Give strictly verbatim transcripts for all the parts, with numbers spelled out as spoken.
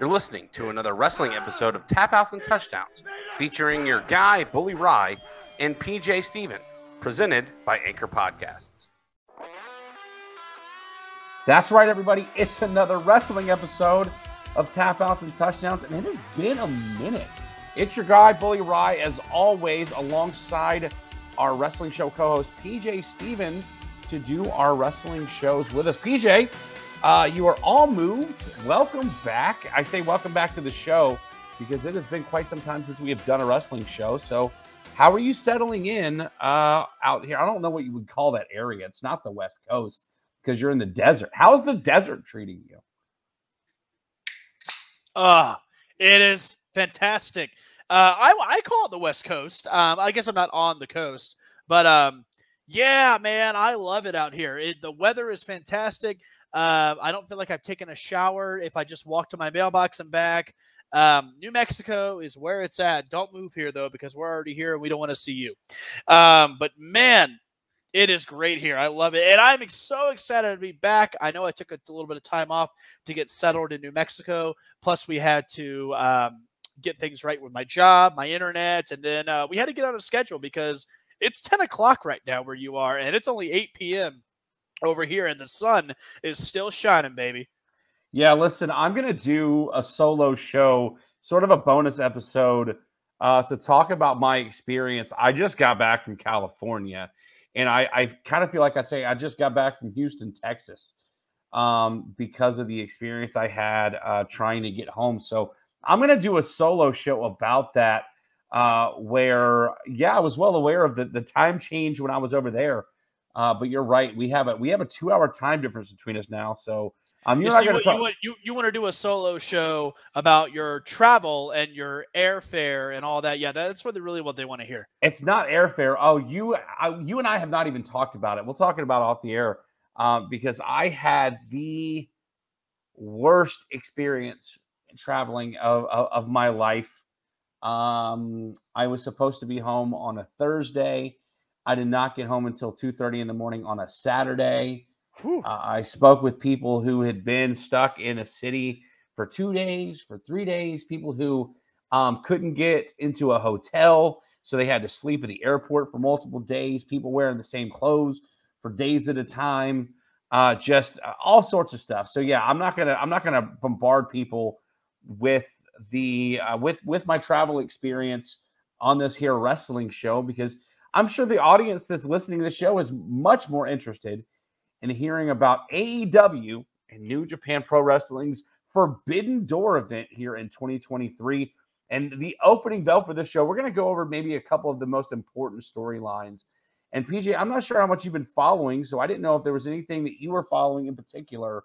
You're listening to another wrestling episode of Tap Outs and Touchdowns, featuring your guy, Bully Rye, and P J Steven, presented by Anchor Podcasts. That's right, everybody. It's another wrestling episode of Tap Outs and Touchdowns, and it has been a minute. It's your guy, Bully Rye, as always, alongside our wrestling show co-host, P J Steven, to do our wrestling shows with us. P J, uh, you are all moved. Welcome back. I say welcome back to the show because it has been quite some time since we have done a wrestling show. So how are you settling in uh, out here? I don't know what you would call that area. It's not the West Coast because you're in the desert. How's the desert treating you? Uh, it is fantastic. Uh, I, I call it the West Coast. Um, I guess I'm not on the coast, but um, yeah, man, I love it out here. It, the weather is fantastic. Uh, I don't feel like I've taken a shower if I just walk to my mailbox and back. Um, New Mexico is where it's at. Don't move here, though, because we're already here and we don't want to see you. Um, but, man, it is great here. I love it. And I'm so excited to be back. I know I took a little bit of time off to get settled in New Mexico. Plus, we had to um, get things right with my job, my internet, and then uh, we had to get on a schedule because – it's ten o'clock right now where you are, and it's only eight p.m. over here, and the sun is still shining, baby. Yeah, listen, I'm going to do a solo show, sort of a bonus episode, uh, to talk about my experience. I just got back from California, and I, I kind of feel like I'd say I just got back from Houston, Texas, um, because of the experience I had uh, trying to get home. So I'm going to do a solo show about that. Uh, where, yeah, I was well aware of the, the time change when I was over there. Uh, but you're right. We have a, we have a two hour time difference between us now. So um, you're you not going to talk- you, you, you want to do a solo show about your travel and your airfare and all that. Yeah. That's what they really, what they want to hear. It's not airfare. Oh, you, I, you and I have not even talked about it. We'll talk about it off the air um, because I had the worst experience traveling of, of, of my life. Um, I was supposed to be home on a Thursday. I did not get home until two thirty in the morning on a Saturday. Uh, I spoke with people who had been stuck in a city for two days, for three days, people who um, couldn't get into a hotel, so they had to sleep at the airport for multiple days, people wearing the same clothes for days at a time, uh, just uh, all sorts of stuff. So yeah, I'm not going to, I'm not going to bombard people with the uh, with with my travel experience on this here wrestling show, because I'm sure the audience that's listening to the show is much more interested in hearing about A E W and New Japan Pro Wrestling's Forbidden Door event here in twenty twenty-three. And the opening bell for this show, we're going to go over maybe a couple of the most important storylines. And P J, I'm not sure how much you've been following, so I didn't know if there was anything that you were following in particular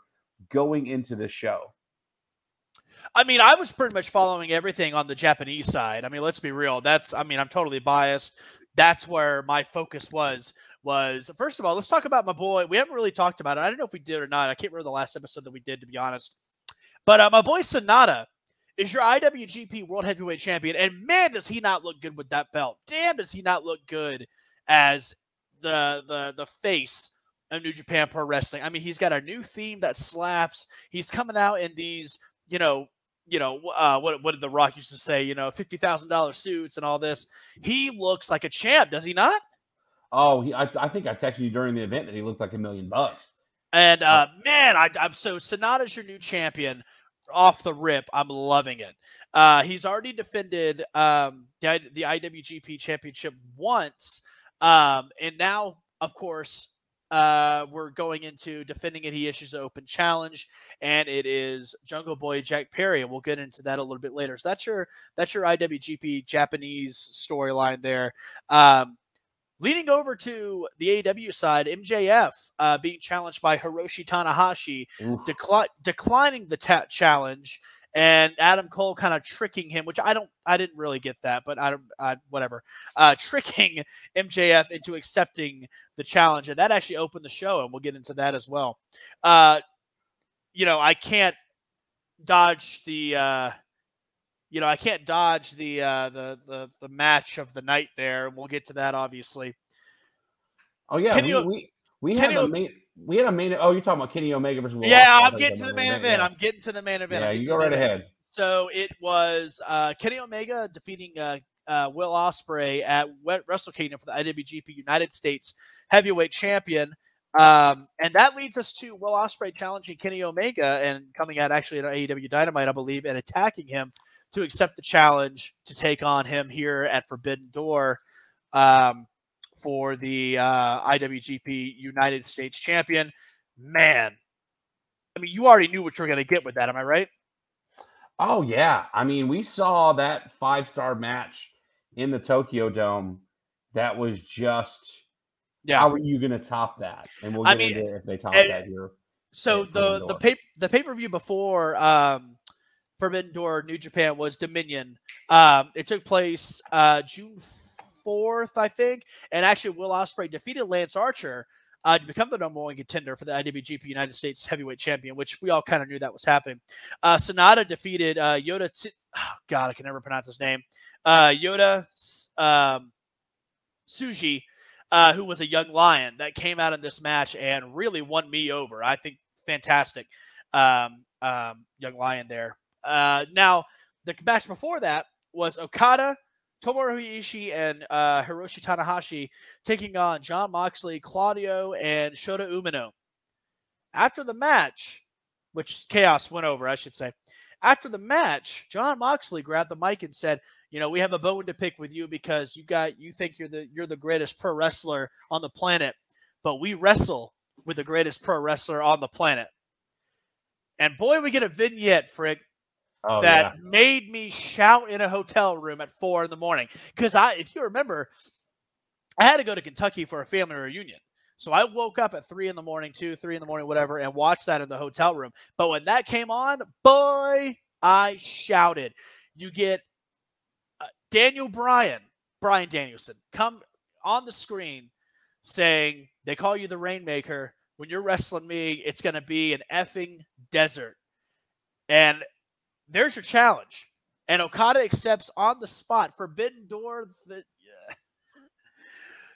going into this show. I mean, I was pretty much following everything on the Japanese side. I mean, let's be real. That's, I mean, I'm totally biased. That's where my focus was, was first of all, let's talk about my boy. We haven't really talked about it. I don't know if we did or not. I can't remember the last episode that we did, to be honest. But uh, my boy Sonata is your I W G P World Heavyweight Champion. And man, does he not look good with that belt. Damn, does he not look good as the the the face of New Japan Pro Wrestling. I mean, he's got a new theme that slaps. He's coming out in these, you know, you know, uh, what, what did The Rock used to say? You know, fifty thousand dollars suits and all this. He looks like a champ, does he not? Oh, he, I, I think I texted you during the event that he looked like a million bucks. And, uh, oh. man, I, I'm so Sonata's your new champion off the rip. I'm loving it. Uh, he's already defended um, the, the I W G P Championship once. Um, and now, of course, Uh, we're going into defending it. He issues an open challenge, and it is Jungle Boy Jack Perry. We'll get into that a little bit later. So that's your that's your I W G P Japanese storyline there. Um, leading over to the A E W side, M J F uh, being challenged by Hiroshi Tanahashi, decli- declining the tat challenge, and Adam Cole kind of tricking him, which I don't I didn't really get that, but I don't I, whatever. Uh, tricking M J F into accepting the challenge, and that actually opened the show, and we'll get into that as well. Uh, you know, I can't dodge the, uh, you know, I can't dodge the, uh, the the the match of the night there, and we'll get to that obviously. Oh yeah, Can we, you, we we had a main, we had a main. Oh, you're talking about Kenny Omega versus Will Ospreay. Yeah, I'm getting to the main event. I'm getting to the main event. Yeah, you go right ahead. So it was uh, Kenny Omega defeating uh, uh, Will Ospreay at Wrestle Kingdom for the I W G P United States Heavyweight Champion. Um, and that leads us to Will Ospreay challenging Kenny Omega and coming out actually at A E W Dynamite, I believe, and attacking him to accept the challenge to take on him here at Forbidden Door um, for the uh, I W G P United States Champion. Man, I mean, you already knew what you were going to get with that. Am I right? Oh, yeah. I mean, we saw that five-star match in the Tokyo Dome. That was just... Yeah. How are you going to top that? And we'll get I mean, into if they top and, that here. So the the pay the pay per view before um, Forbidden Door New Japan was Dominion. Um, it took place uh, June fourth, I think, and actually Will Ospreay defeated Lance Archer uh, to become the number one contender for the I W G P United States Heavyweight Champion, which we all kind of knew that was happening. Uh, Sonata defeated uh, Yoda. Tsi oh, God, I can never pronounce his name. Uh, Yoda um, Tsuji. Uh, who was a young lion that came out in this match and really won me over. I think fantastic um, um, young lion there. Uh, now, the match before that was Okada, Tomohiro Ishii, and uh, Hiroshi Tanahashi taking on John Moxley, Claudio, and Shota Umino. After the match, which Chaos went over, I should say, after the match, John Moxley grabbed the mic and said, "You know, we have a bone to pick with you because you got you think you're the you're the greatest pro wrestler on the planet, but we wrestle with the greatest pro wrestler on the planet." And boy, we get a vignette, Frick, oh, that yeah. made me shout in a hotel room at four in the morning. Because I, if you remember, I had to go to Kentucky for a family reunion. So I woke up at three in the morning, two, three in the morning, whatever, and watched that in the hotel room. But when that came on, boy, I shouted. You get Daniel Bryan, Bryan Danielson, come on the screen saying, "They call you the Rainmaker. When you're wrestling me, it's going to be an effing desert." And there's your challenge. And Okada accepts on the spot. Forbidden Door. The, yeah.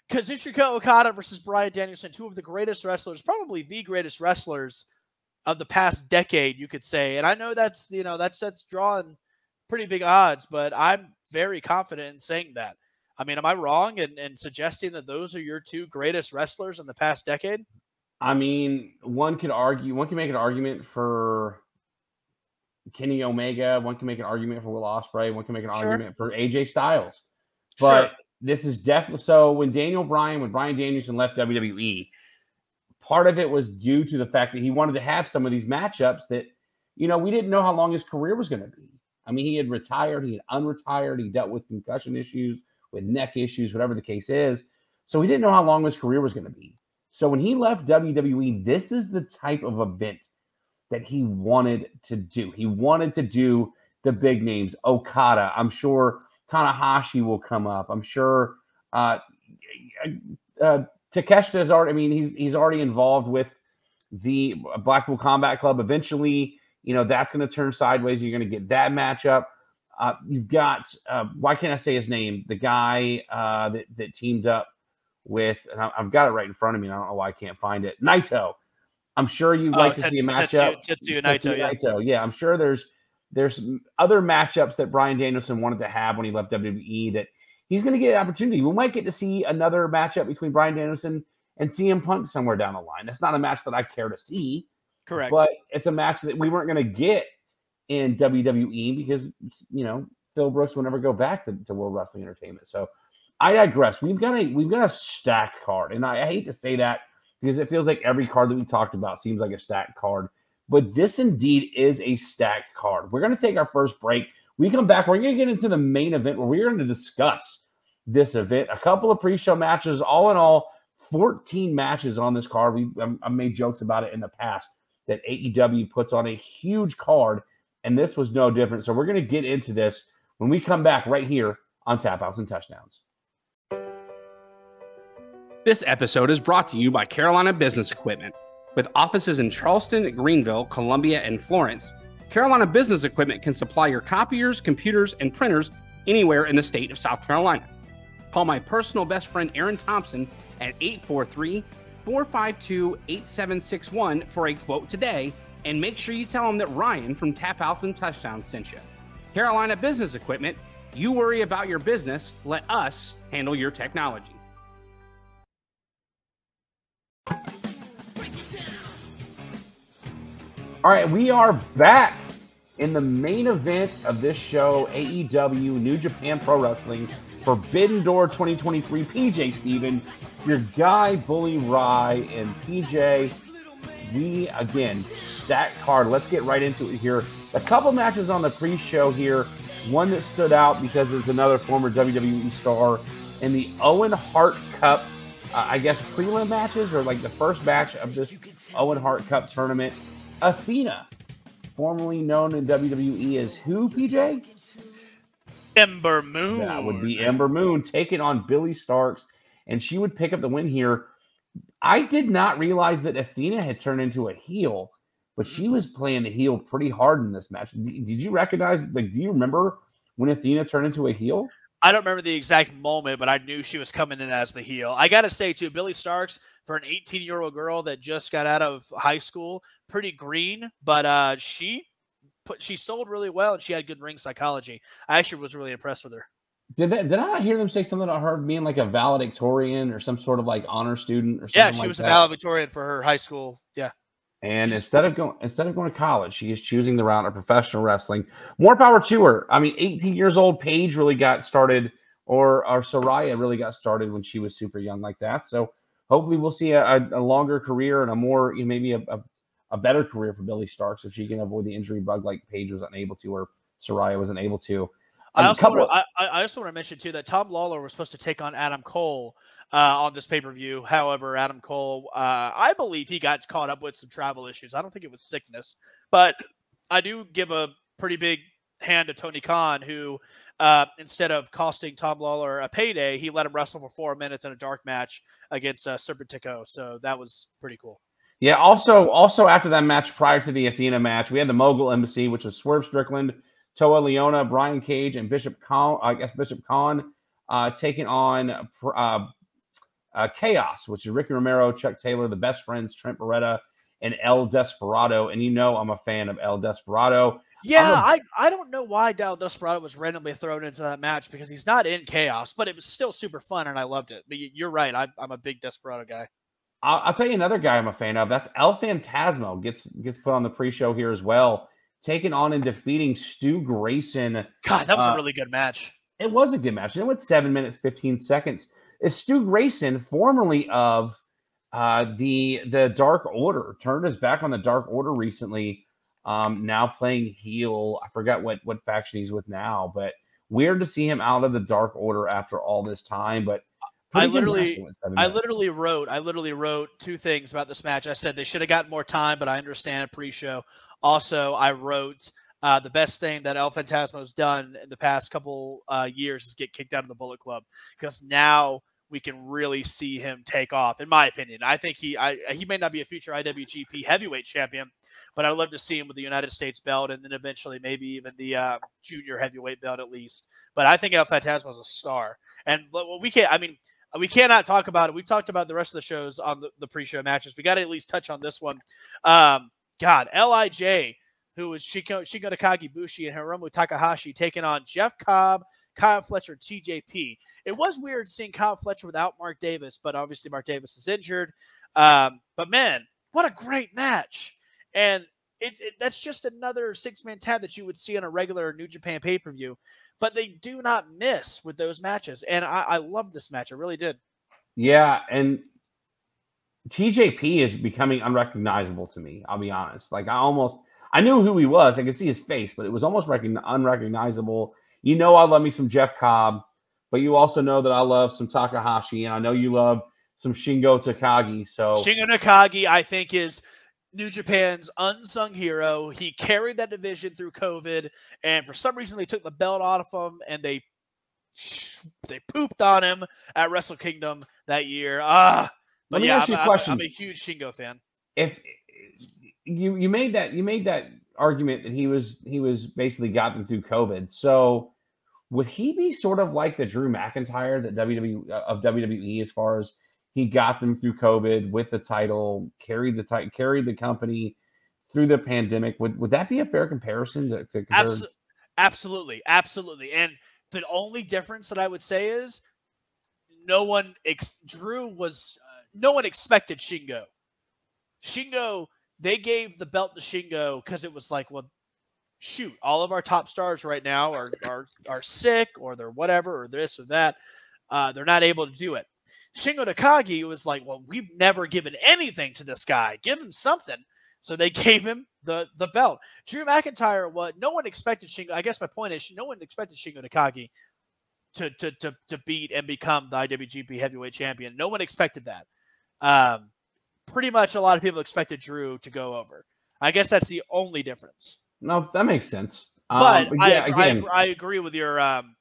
Kazuchika Okada versus Bryan Danielson, two of the greatest wrestlers, probably the greatest wrestlers of the past decade, you could say. And I know that's, you know, that's, that's drawing pretty big odds, but I'm very confident in saying that. I mean, am I wrong in, in suggesting that those are your two greatest wrestlers in the past decade? I mean, one could argue, one can make an argument for Kenny Omega, one can make an argument for Will Ospreay, one can make an sure. argument for A J Styles. But sure. this is definitely so. When Daniel Bryan, when Bryan Danielson left W W E, part of it was due to the fact that he wanted to have some of these matchups that, you know, we didn't know how long his career was going to be. I mean, he had retired, he had unretired, he dealt with concussion issues, with neck issues, whatever the case is. So he didn't know how long his career was going to be. So when he left W W E, this is the type of event that he wanted to do. He wanted to do the big names. Okada, I'm sure Tanahashi will come up. I'm sure uh, uh, Takeshita is already, I mean, he's, he's already involved with the Blackpool Combat Club eventually. You know, that's going to turn sideways. You're going to get that matchup. Uh, you've got, uh, why can't I say his name? The guy uh, that, that teamed up with, and I, I've got it right in front of me, and I don't know why I can't find it, Naito. I'm sure you'd oh, like to see a matchup. Tetsuya Naito, yeah. Naito, yeah. I'm sure there's there's other matchups that Bryan Danielson wanted to have when he left W W E that he's going to get an opportunity. We might get to see another matchup between Bryan Danielson and C M Punk somewhere down the line. That's not a match that I care to see. Correct. But it's a match that we weren't going to get in W W E because, you know, Phil Brooks will never go back to, to World Wrestling Entertainment. So I digress. We've got a we've got a stacked card. And I, I hate to say that because it feels like every card that we talked about seems like a stacked card. But this indeed is a stacked card. We're going to take our first break. We come back. We're going to get into the main event where we're going to discuss this event. A couple of pre-show matches. All in all, fourteen matches on this card. We I, I made jokes about it in the past that A E W puts on a huge card, and this was no different. So we're going to get into this when we come back right here on Tap Outs and Touchdowns. This episode is brought to you by Carolina Business Equipment. With offices in Charleston, Greenville, Columbia, and Florence, Carolina Business Equipment can supply your copiers, computers, and printers anywhere in the state of South Carolina. Call my personal best friend, Aaron Thompson, at eight four three, four five two, eight seven six one for a quote today and make sure you tell them that Ryan from Tap House and Touchdown sent you. Carolina Business Equipment, you worry about your business, let us handle your technology. All right, we are back in the main event of this show, A E W New Japan Pro Wrestling, Forbidden Door twenty twenty-three. P J Steven, your guy Bully Rye, and P J, we again, that card. Let's get right into it here. A couple matches on the pre-show here. One that stood out because there's another former W W E star in the Owen Hart Cup, uh, I guess prelim matches, or like the first match of this Owen Hart Cup tournament. Athena, formerly known in W W E as who, P J? Ember Moon. That would be Ember Moon, taking on Billie Starkz, and she would pick up the win here. I did not realize that Athena had turned into a heel, but she was playing the heel pretty hard in this match. Did you recognize, like, do you remember when Athena turned into a heel? I don't remember the exact moment, but I knew she was coming in as the heel. I got to say, too, Billie Starkz, for an eighteen-year-old girl that just got out of high school, pretty green, but uh, she put, she sold really well, and she had good ring psychology. I actually was really impressed with her. Did that, did I hear them say something about her being like a valedictorian or some sort of like honor student or something? Yeah, she like was that. a valedictorian for her high school. Yeah. And She's, instead of going instead of going to college, she is choosing the route of professional wrestling. More power to her. I mean, eighteen years old, Paige really got started, or, or Saraya really got started when she was super young like that. So hopefully we'll see a, a longer career and a more, you know, maybe a, a, a better career for Billie Starkz if she can avoid the injury bug like Paige was unable to, or Saraya was unable to. I also, want to, I, I also want to mention, too, that Tom Lawlor was supposed to take on Adam Cole uh, on this pay-per-view. However, Adam Cole, uh, I believe he got caught up with some travel issues. I don't think it was sickness. But I do give a pretty big hand to Tony Khan, who uh, instead of costing Tom Lawlor a payday, he let him wrestle for four minutes in a dark match against uh, Serpentico. So that was pretty cool. Yeah, also, also after that match, prior to the Athena match, we had the Mogul Embassy, which was Swerve Strickland, Toa Leona, Brian Cage, and Bishop Khan, I guess Bishop Khan, uh, taking on uh, uh, Chaos, which is Ricky Romero, Chuck Taylor, the Best Friends, Trent Beretta, and El Desperado. And you know I'm a fan of El Desperado. Yeah, a, I, I don't know why El Desperado was randomly thrown into that match because he's not in Chaos, but it was still super fun, and I loved it. But you're right. I, I'm a big Desperado guy. I'll, I'll tell you another guy I'm a fan of. That's El Fantasmo. Gets, gets put on the pre-show here as well, taking on and defeating Stu Grayson. God, that was uh, a really good match. It was a good match. You know what? Seven minutes, fifteen seconds. It's Stu Grayson, formerly of uh, the the Dark Order, turned his back on the Dark Order recently. Um, now playing heel. I forgot what what faction he's with now, but weird to see him out of the Dark Order after all this time. But I literally, I literally wrote, I literally wrote two things about this match. I said they should have gotten more time, but I understand a pre-show. Also, I wrote uh, the best thing that El Fantasmo's done in the past couple uh, years is get kicked out of the Bullet Club, because now we can really see him take off. In my opinion, I think he I, he may not be a future I W G P Heavyweight Champion, but I'd love to see him with the United States belt, and then eventually maybe even the uh, Junior Heavyweight belt at least. But I think El Fantasmo's a star, and well, we can't. I mean, we cannot talk about it. We've talked about the rest of the shows on the, the pre-show matches. We got to at least touch on this one. Um, God, L I J, who was Shingo, Shingo Takagi, Bushi, and Hiromu Takahashi, taking on Jeff Cobb, Kyle Fletcher, T J P. It was weird seeing Kyle Fletcher without Mark Davis, but obviously Mark Davis is injured. Um, but, man, what a great match. And it, it, that's just another six-man tag that you would see on a regular New Japan pay-per-view. But they do not miss with those matches. And I, I love this match. I really did. Yeah, and T J P is becoming unrecognizable to me. I'll be honest. Like I almost, I knew who he was. I could see his face, but it was almost unrecognizable. You know, I love me some Jeff Cobb, but you also know that I love some Takahashi, and I know you love some Shingo Takagi. So Shingo Takagi, I think, is New Japan's unsung hero. He carried that division through COVID, and for some reason, they took the belt off of him, and they they pooped on him at Wrestle Kingdom that year. Ah. But Let me yeah, ask you a I'm, question. I'm a huge Shingo fan. If you you made that you made that argument that he was he was basically gotten through COVID, so would he be sort of like the Drew McIntyre that W W E of W W E, as far as he got them through COVID with the title, carried the carried the company through the pandemic. Would would that be a fair comparison? To, to compare? Absol- absolutely, absolutely. And the only difference that I would say is no one ex- Drew was uh, no one expected Shingo. Shingo, they gave the belt to Shingo because it was like, well, shoot, all of our top stars right now are are are sick or they're whatever or this or that. Uh, they're not able to do it. Shingo Takagi was like, well, we've never given anything to this guy. Give him something. So they gave him the, the belt. Drew McIntyre, well, no one expected Shingo. I guess my point is no one expected Shingo Takagi to to to, to beat and become the I W G P Heavyweight Champion. No one expected that. Um, pretty much a lot of people expected Drew to go over. I guess that's the only difference. No, that makes sense. But um, yeah, I, again, I, I agree with your um,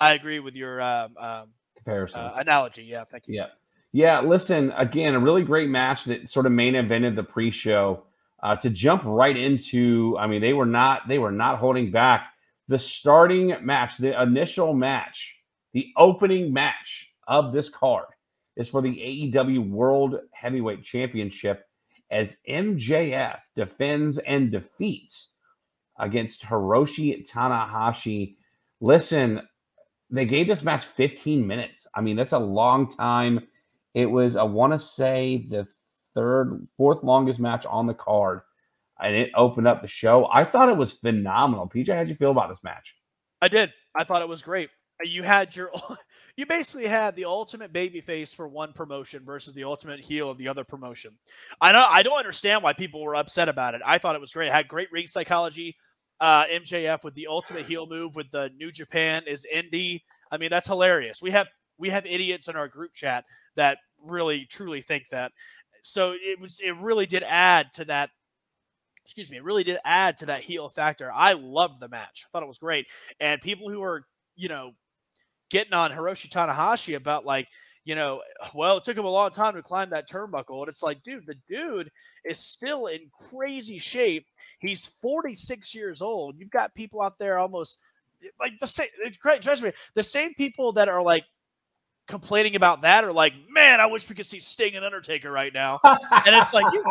I agree with your um, um, comparison uh, analogy. Yeah, thank you. Yeah, yeah. Listen, again, a really great match that sort of main evented the pre-show. Uh, to jump right into, I mean, they were not they were not holding back. The starting match, the initial match, the opening match of this card is for the A E W World Heavyweight Championship as M J F defends and defeats against Hiroshi Tanahashi. Listen, they gave this match fifteen minutes. I mean, that's a long time. It was, I want to say, the third, fourth longest match on the card, and it opened up the show. I thought it was phenomenal. P J, how'd you feel about this match? I did. I thought it was great. You had your, you basically had the ultimate babyface for one promotion versus the ultimate heel of the other promotion. I don't, I don't understand why people were upset about it. I thought it was great. It had great ring psychology. Uh, M J F with the ultimate heel move with the New Japan is indie. I mean, that's hilarious. We have we have idiots in our group chat that really truly think that. So it was. It really did add to that. Excuse me. It really did add to that heel factor. I loved the match. I thought it was great. And people who are, you know, getting on Hiroshi Tanahashi about like, you know, well, it took him a long time to climb that turnbuckle. And it's like, dude, the dude is still in crazy shape. He's forty-six years old. You've got people out there almost like the same. Trust me, the same people that are like complaining about that are like, man, I wish we could see Sting and Undertaker right now. And it's like, you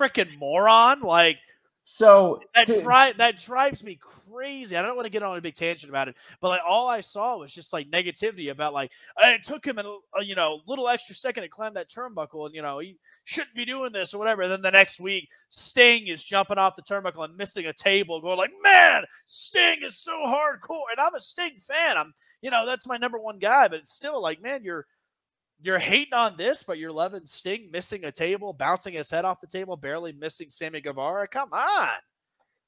freaking moron. Like, so that to- dri- that drives me crazy. I don't want to get on a big tangent about it, but like all I saw was just like negativity about like it took him a, a you know little extra second to climb that turnbuckle, and you know he shouldn't be doing this or whatever. And then the next week, Sting is jumping off the turnbuckle and missing a table, going like, man, Sting is so hardcore, and I'm a Sting fan. I'm you know that's my number one guy, but it's still like, man, you're you're hating on this, but you're loving Sting missing a table, bouncing his head off the table, barely missing Sammy Guevara. Come on.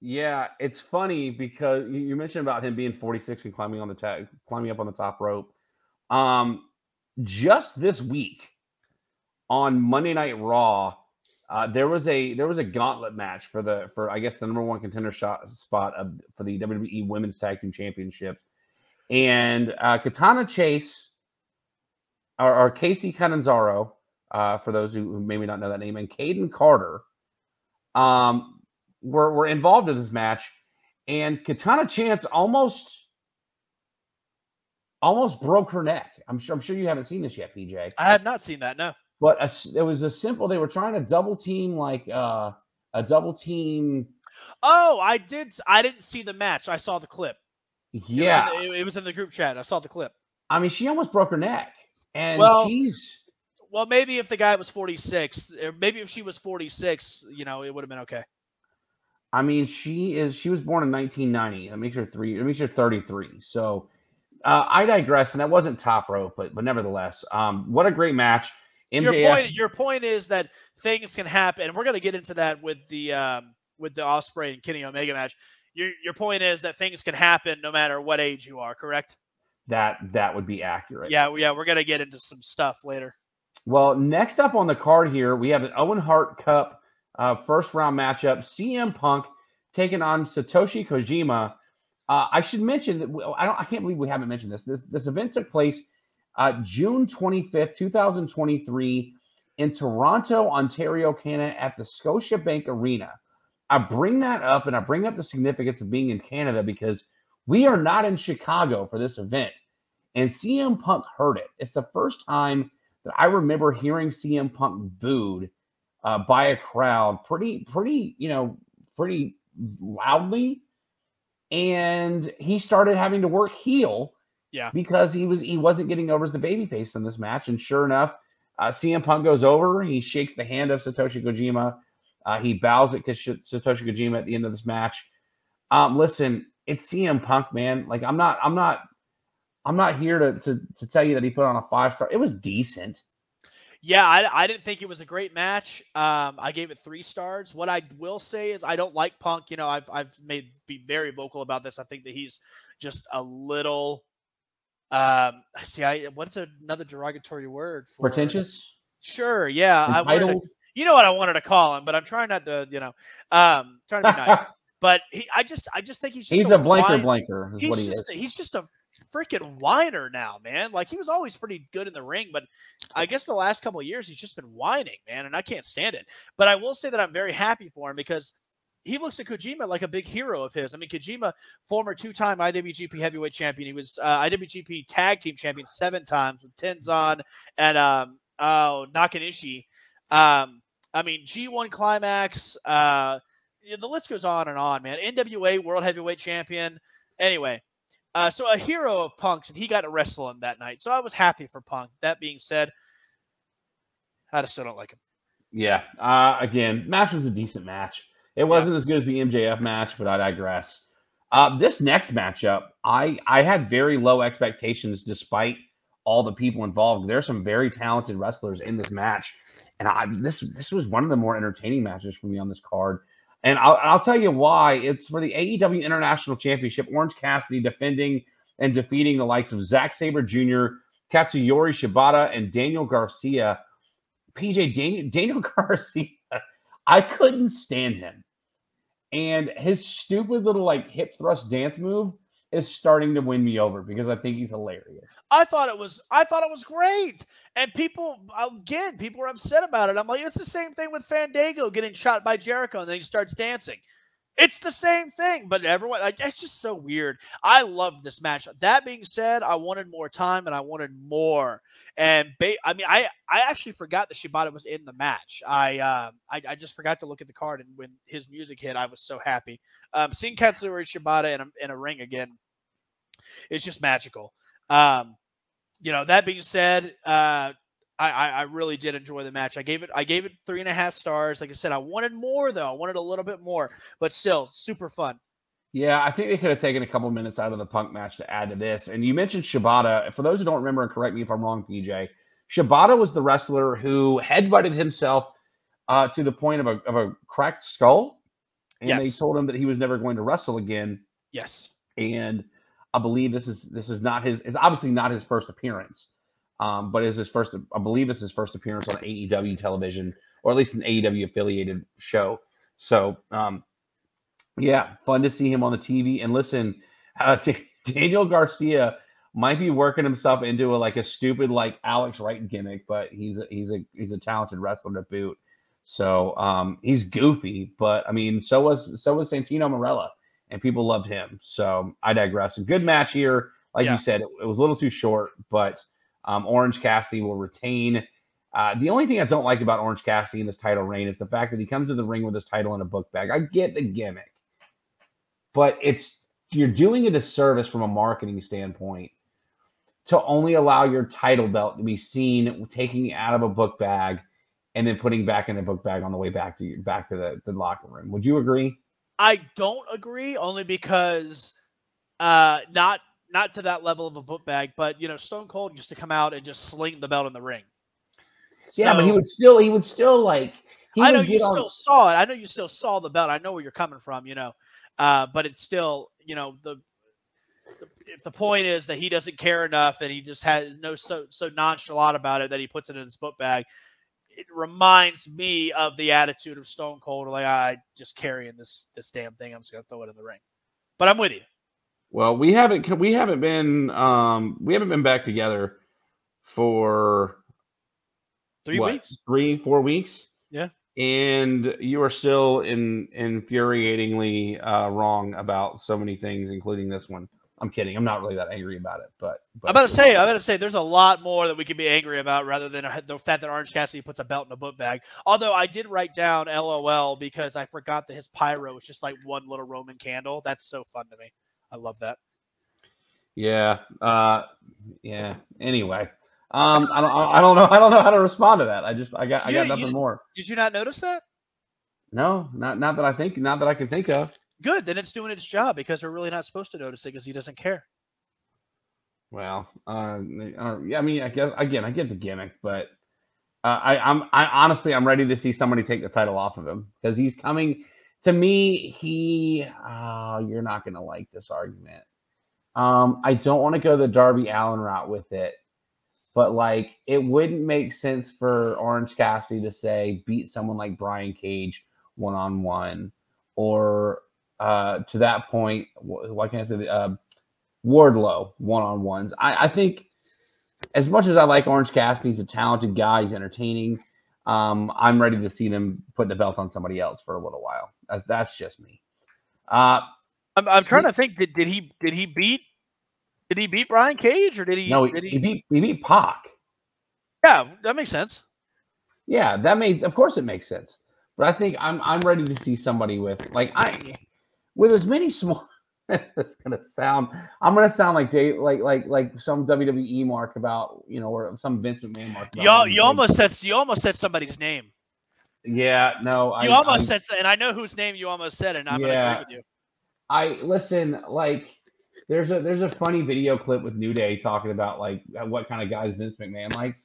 Yeah, it's funny because you mentioned about him being forty-six and climbing on the ta- climbing up on the top rope. Um, just this week on Monday Night Raw, uh, there was a there was a gauntlet match for the for I guess the number one contender shot spot of, for the W W E Women's Tag Team Championship, and uh, Katana Chase. Are, are Casey Catanzaro, uh, for those who, who maybe not know that name, and Caden Carter um, were, were involved in this match. And Katana Chance almost almost broke her neck. I'm sure I'm sure you haven't seen this yet, P J. I have not seen that, no. But a, it was a simple, they were trying to double team, like uh, a double team. Oh, I did. I didn't see the match. I saw the clip. Yeah. It was in the, it was in the group chat. I saw the clip. I mean, she almost broke her neck. And well, she's well, maybe if the guy was forty-six, or maybe if she was forty-six, you know, it would have been okay. I mean, she is she was born in nineteen ninety. That makes her three. It makes her thirty-three. So uh, I digress. And that wasn't top rope, but but nevertheless, um, what a great match. M J F, your point, your point is that things can happen, and we're going to get into that with the um, with the Ospreay and Kenny Omega match. Your your point is that things can happen no matter what age you are, correct? That that would be accurate. Yeah, yeah, we're going to get into some stuff later. Well, next up on the card here, we have an Owen Hart Cup uh, first-round matchup. C M Punk taking on Satoshi Kojima. Uh, I should mention that we, I don't. I can't believe we haven't mentioned this. This this event took place uh, June twenty-fifth, twenty twenty-three, in Toronto, Ontario, Canada, at the Scotiabank Arena. I bring that up, and I bring up the significance of being in Canada because we are not in Chicago for this event, and C M Punk heard it. It's the first time that I remember hearing C M Punk booed uh, by a crowd pretty, pretty, you know, pretty loudly. And he started having to work heel, yeah, because he was he wasn't getting over as the babyface in this match. And sure enough, uh, C M Punk goes over. He shakes the hand of Satoshi Kojima. Uh, he bows at Satoshi Kojima at the end of this match. Um, listen, it's C M Punk, man. Like I'm not, I'm not, I'm not here to to, to tell you that he put on a five star. It was decent. Yeah, I, I didn't think it was a great match. Um, I gave it three stars. What I will say is I don't like Punk. You know, I've I've made be very vocal about this. I think that he's just a little. Um, see, I what's another derogatory word for pretentious? Sure, yeah, entitled? I to, you know what I wanted to call him, but I'm trying not to. You know, um, trying to be nice. But he, I just I just think he's just he's a, a blanker, whiner. blanker. Is he's what he just, is. He's just a. freaking whiner now, man. Like he was always pretty good in the ring, but I guess the last couple of years he's just been whining, man, and I can't stand it. But I will say that I'm very happy for him because he looks at Kojima like a big hero of his. I mean, Kojima, former two-time I W G P heavyweight champion. He was uh, I W G P tag team champion seven times with Tenzan and um oh Nakanishi. Um, I mean G one Climax. Uh, the list goes on and on, man. N W A World Heavyweight Champion. Anyway. Uh, so a hero of Punk's, and he got to wrestle him that night. So I was happy for Punk. That being said, I just still don't like him. Yeah. Uh, again, match was a decent match. It wasn't yeah. as good as the M J F match, but I digress. Uh, this next matchup, I, I had very low expectations despite all the people involved. There's some very talented wrestlers in this match. And I, this, this was one of the more entertaining matches for me on this card. And I'll, I'll tell you why. It's for the A E W International Championship. Orange Cassidy defending and defeating the likes of Zack Sabre Junior, Katsuyori Shibata, and Daniel Garcia. P J, Daniel, Daniel Garcia, I couldn't stand him. And his stupid little like hip thrust dance move is starting to win me over because I think he's hilarious. I thought it was, I thought it was great. And people, again, people were upset about it. I'm like, it's the same thing with Fandango getting shot by Jericho and then he starts dancing. It's the same thing, but everyone, like, it's just so weird. I love this match. That being said, I wanted more time and I wanted more. And ba I mean, I, I actually forgot that Shibata was in the match. I, uh, I I just forgot to look at the card, and when his music hit, I was so happy. Um, seeing Katsuyori Shibata in a, in a ring again, it's just magical. Um, you know, that being said, uh, I, I really did enjoy the match. I gave it I gave it three and a half stars. Like I said, I wanted more, though. I wanted a little bit more, but still, super fun. Yeah, I think they could have taken a couple minutes out of the Punk match to add to this. And you mentioned Shibata. For those who don't remember, and correct me if I'm wrong, P J, Shibata was the wrestler who headbutted himself uh, to the point of a, of a cracked skull. And yes. They told him that he was never going to wrestle again. Yes. And I believe this is this is not his. It's obviously not his first appearance. Um, but is his first, I believe it's his first appearance on A E W television, or at least an A E W affiliated show. So, um, yeah, fun to see him on the T V. And listen, uh, Daniel Garcia might be working himself into a, like a stupid, like Alex Wright gimmick, but he's a, he's a, he's a talented wrestler to boot. So, um, he's goofy, but I mean, so was, so was Santino Marella, and people loved him. So I digress. A good match here. Like yeah. you said, it, it was a little too short, but Um, Orange Cassidy will retain. Uh, the only thing I don't like about Orange Cassidy in this title reign is the fact that he comes to the ring with his title in a book bag. I get the gimmick, but it's you're doing a disservice from a marketing standpoint to only allow your title belt to be seen taking out of a book bag and then putting back in a book bag on the way back to you, back to the, the locker room. Would you agree? I don't agree, only because uh, not. Not to that level of a book bag, but, you know, Stone Cold used to come out and just sling the belt in the ring. Yeah, so, but he would still, he would still, like... He I know you still on... saw it. I know you still saw the belt. I know where you're coming from, you know. Uh, but it's still, you know, the, the if the point is that he doesn't care enough and he just has no so, so nonchalant about it that he puts it in his book bag, it reminds me of the attitude of Stone Cold. Like, I just carrying this, this damn thing. I'm just going to throw it in the ring. But I'm with you. Well, we haven't we haven't been um, we haven't been back together for three what, weeks, three four weeks. Yeah, and you are still in infuriatingly uh, wrong about so many things, including this one. I'm kidding. I'm not really that angry about it. But, but I'm about to say, I'm about to say, there's a lot more that we could be angry about rather than the fact that Orange Cassidy puts a belt in a book bag. Although I did write down L O L because I forgot that his pyro was just like one little Roman candle. That's so fun to me. I love that. Yeah. Uh, yeah. Anyway, um, I don't, I don't know. I don't know how to respond to that. I just, I got, I got you, nothing you, more. Did you not notice that? No, not, not that I think, not that I can think of. Good, then it's doing its job because we're really not supposed to notice it because he doesn't care. Well, uh, yeah, I mean, I guess again, I get the gimmick, but uh, I, I'm, I honestly, I'm ready to see somebody take the title off of him because he's coming. To me, he, uh, you're not going to like this argument. Um, I don't want to go the Darby Allin route with it, but like, it wouldn't make sense for Orange Cassidy to say beat someone like Brian Cage one on one, or Uh, to that point, why can't I say the, uh, Wardlow one-on-ones? I, I think as much as I like Orange Cassidy, he's a talented guy. He's entertaining. Um, I'm ready to see them put the belt on somebody else for a little while. That, that's just me. Uh, I'm, I'm trying to think. Did, did he? Did he beat? Did he beat Brian Cage or did he? No, he, did he, he beat. He beat Pac. Yeah, that makes sense. Yeah, that made. Of course, it makes sense. But I think I'm. I'm ready to see somebody with like I. With as many small, that's gonna sound. I'm gonna sound like Dave, like like like some W W E mark about you know, or some Vince McMahon mark. Y'all, you, you almost said you almost said somebody's name. Yeah, no, you I, almost I, said, and I know whose name you almost said, and I'm yeah, gonna agree with you. I listen, like there's a there's a funny video clip with New Day talking about like what kind of guys Vince McMahon likes.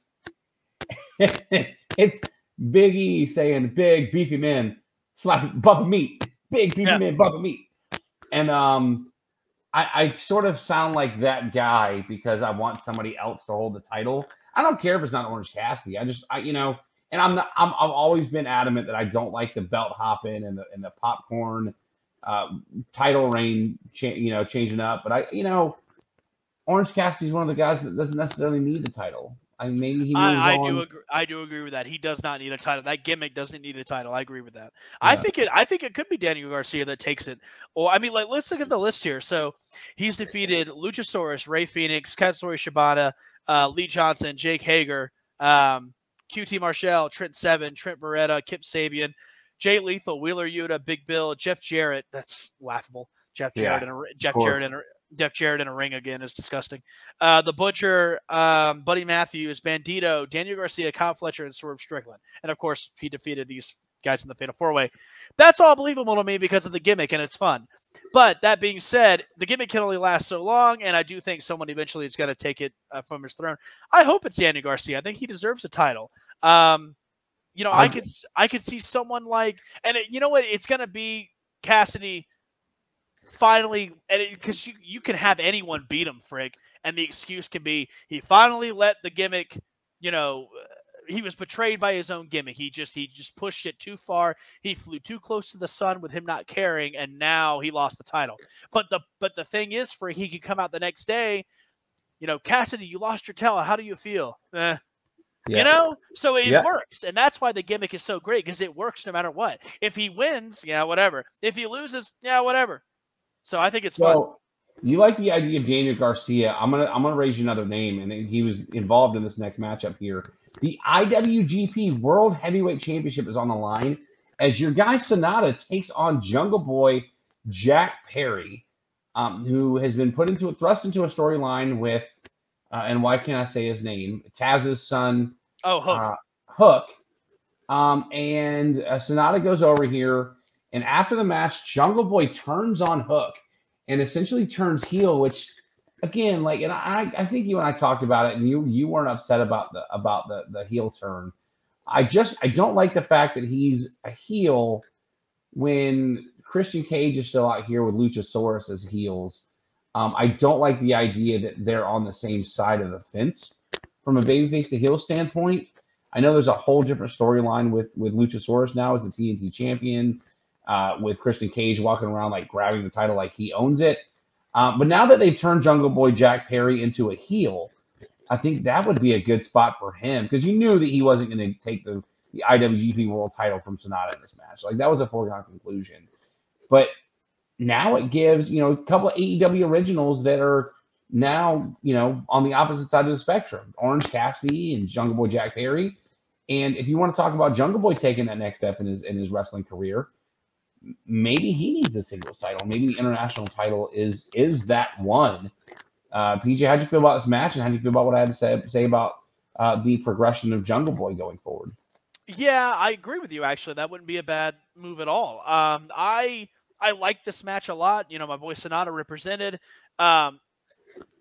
It's Big E saying big beefy men, slap bump meat. Big beefy yeah. man, Bubba Meat. And um, I, I sort of sound like that guy because I want somebody else to hold the title. I don't care if it's not Orange Cassidy. I just, I, you know, and I'm not, I'm, I've always been adamant that I don't like the belt hopping and the and the popcorn uh, title reign, cha you know, changing up. But I, you know, Orange Cassidy's one of the guys that doesn't necessarily need the title. I mean, maybe he I, I do agree. I do agree with that. He does not need a title. That gimmick doesn't need a title. I agree with that. Yeah. I think it. I think it could be Daniel Garcia that takes it. Or I mean, like let's look at the list here. So he's defeated Luchasaurus, Rey Fenix, Katsuyori Shibata, uh, Lee Johnson, Jake Hager, um, Q T Marshall, Trent Seven, Trent Beretta, Kip Sabian, Jay Lethal, Wheeler Yuta, Big Bill, Jeff Jarrett. That's laughable. Jeff Jarrett yeah, and a, Jeff Jarrett and. A, Jeff Jarrett in a ring again is disgusting. Uh, the Butcher, um, Buddy Matthews, Bandito, Daniel Garcia, Kyle Fletcher, and Swerve Strickland. And, of course, he defeated these guys in the Fatal Four-Way. That's all believable to me because of the gimmick, and it's fun. But that being said, the gimmick can only last so long, and I do think someone eventually is going to take it uh, from his throne. I hope it's Daniel Garcia. I think he deserves a title. Um, you know, I could, I could see someone like – and it, you know what? It's going to be Cassidy – finally, and because you you can have anyone beat him, Frick, and the excuse can be he finally let the gimmick, you know, he was betrayed by his own gimmick. He just he just pushed it too far. He flew too close to the sun with him not caring, and now he lost the title. But the but the thing is, Frick, he could come out the next day, you know, Cassidy, you lost your tail. How do you feel? Eh. Yeah. You know, so it yeah. works, and that's why the gimmick is so great because it works no matter what. If he wins, yeah, whatever. If he loses, yeah, whatever. So I think it's fun. So, you like the idea of Daniel Garcia. I'm gonna I'm gonna raise you another name, and he was involved in this next matchup here. The I W G P World Heavyweight Championship is on the line as your guy Sonata takes on Jungle Boy Jack Perry, um, who has been put into a thrust into a storyline with uh, and why can't I say his name? Taz's son. Oh, Hook. Uh, Hook. Um, and uh, Sonata goes over here. And after the match, Jungle Boy turns on Hook and essentially turns heel, which, again, like, and I, I think you and I talked about it, and you you weren't upset about the about the the heel turn. I just I don't like the fact that he's a heel when Christian Cage is still out here with Luchasaurus as heels. Um, I don't like the idea that they're on the same side of the fence from a babyface to heel standpoint. I know there's a whole different storyline with with Luchasaurus now as the T N T champion. Uh, with Christian Cage walking around like grabbing the title like he owns it. Um, but now that they've turned Jungle Boy Jack Perry into a heel, I think that would be a good spot for him because you knew that he wasn't going to take the, the I W G P World title from Sonata in this match. Like that was a foregone conclusion. But now it gives, you know, a couple of A E W originals that are now, you know, on the opposite side of the spectrum. Orange Cassidy and Jungle Boy Jack Perry. And if you want to talk about Jungle Boy taking that next step in his in his wrestling career, maybe he needs a singles title. Maybe the international title is is that one. Uh, P J, how'd you feel about this match, and how do you feel about what I had to say, say about uh, the progression of Jungle Boy going forward? Yeah, I agree with you, actually. That wouldn't be a bad move at all. Um, I I like this match a lot. You know, my boy Sonata represented. Um,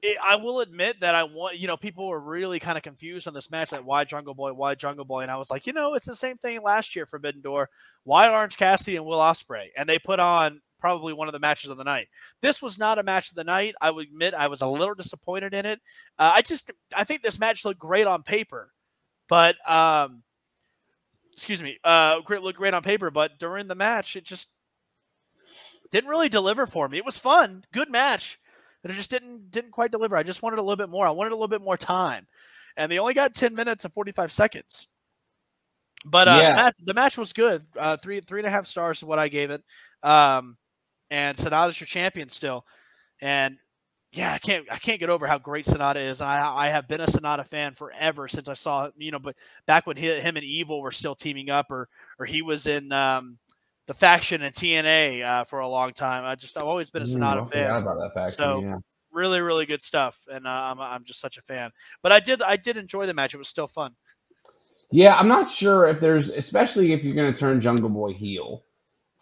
it, I will admit that I want, you know, people were really kind of confused on this match, like, why Jungle Boy, why Jungle Boy? And I was like, you know, it's the same thing last year, Forbidden Door. Why Orange Cassidy and Will Ospreay? And they put on probably one of the matches of the night. This was not a match of the night. I would admit I was a little disappointed in it. Uh, I just, I think this match looked great on paper, but, um, excuse me, uh, looked great on paper, but during the match, it just didn't really deliver for me. It was fun, good match, but it just didn't, didn't quite deliver. I just wanted a little bit more. I wanted a little bit more time, and they only got ten minutes and forty-five seconds. But uh, yeah. the, match, the match was good. Uh, three, three and a half stars is what I gave it. Um, And Sonata's your champion still, and yeah, I can't I can't get over how great Sonata is. I I have been a Sonata fan forever since I saw, you know, but back when he, him and Evil were still teaming up, or or he was in um, the faction in T N A uh, for a long time. I just I've always been a Sonata mm, fan. I forgot about that faction, so yeah. really really good stuff, and uh, I'm I'm just such a fan. But I did I did enjoy the match. It was still fun. Yeah, I'm not sure if there's, especially if you're going to turn Jungle Boy heel.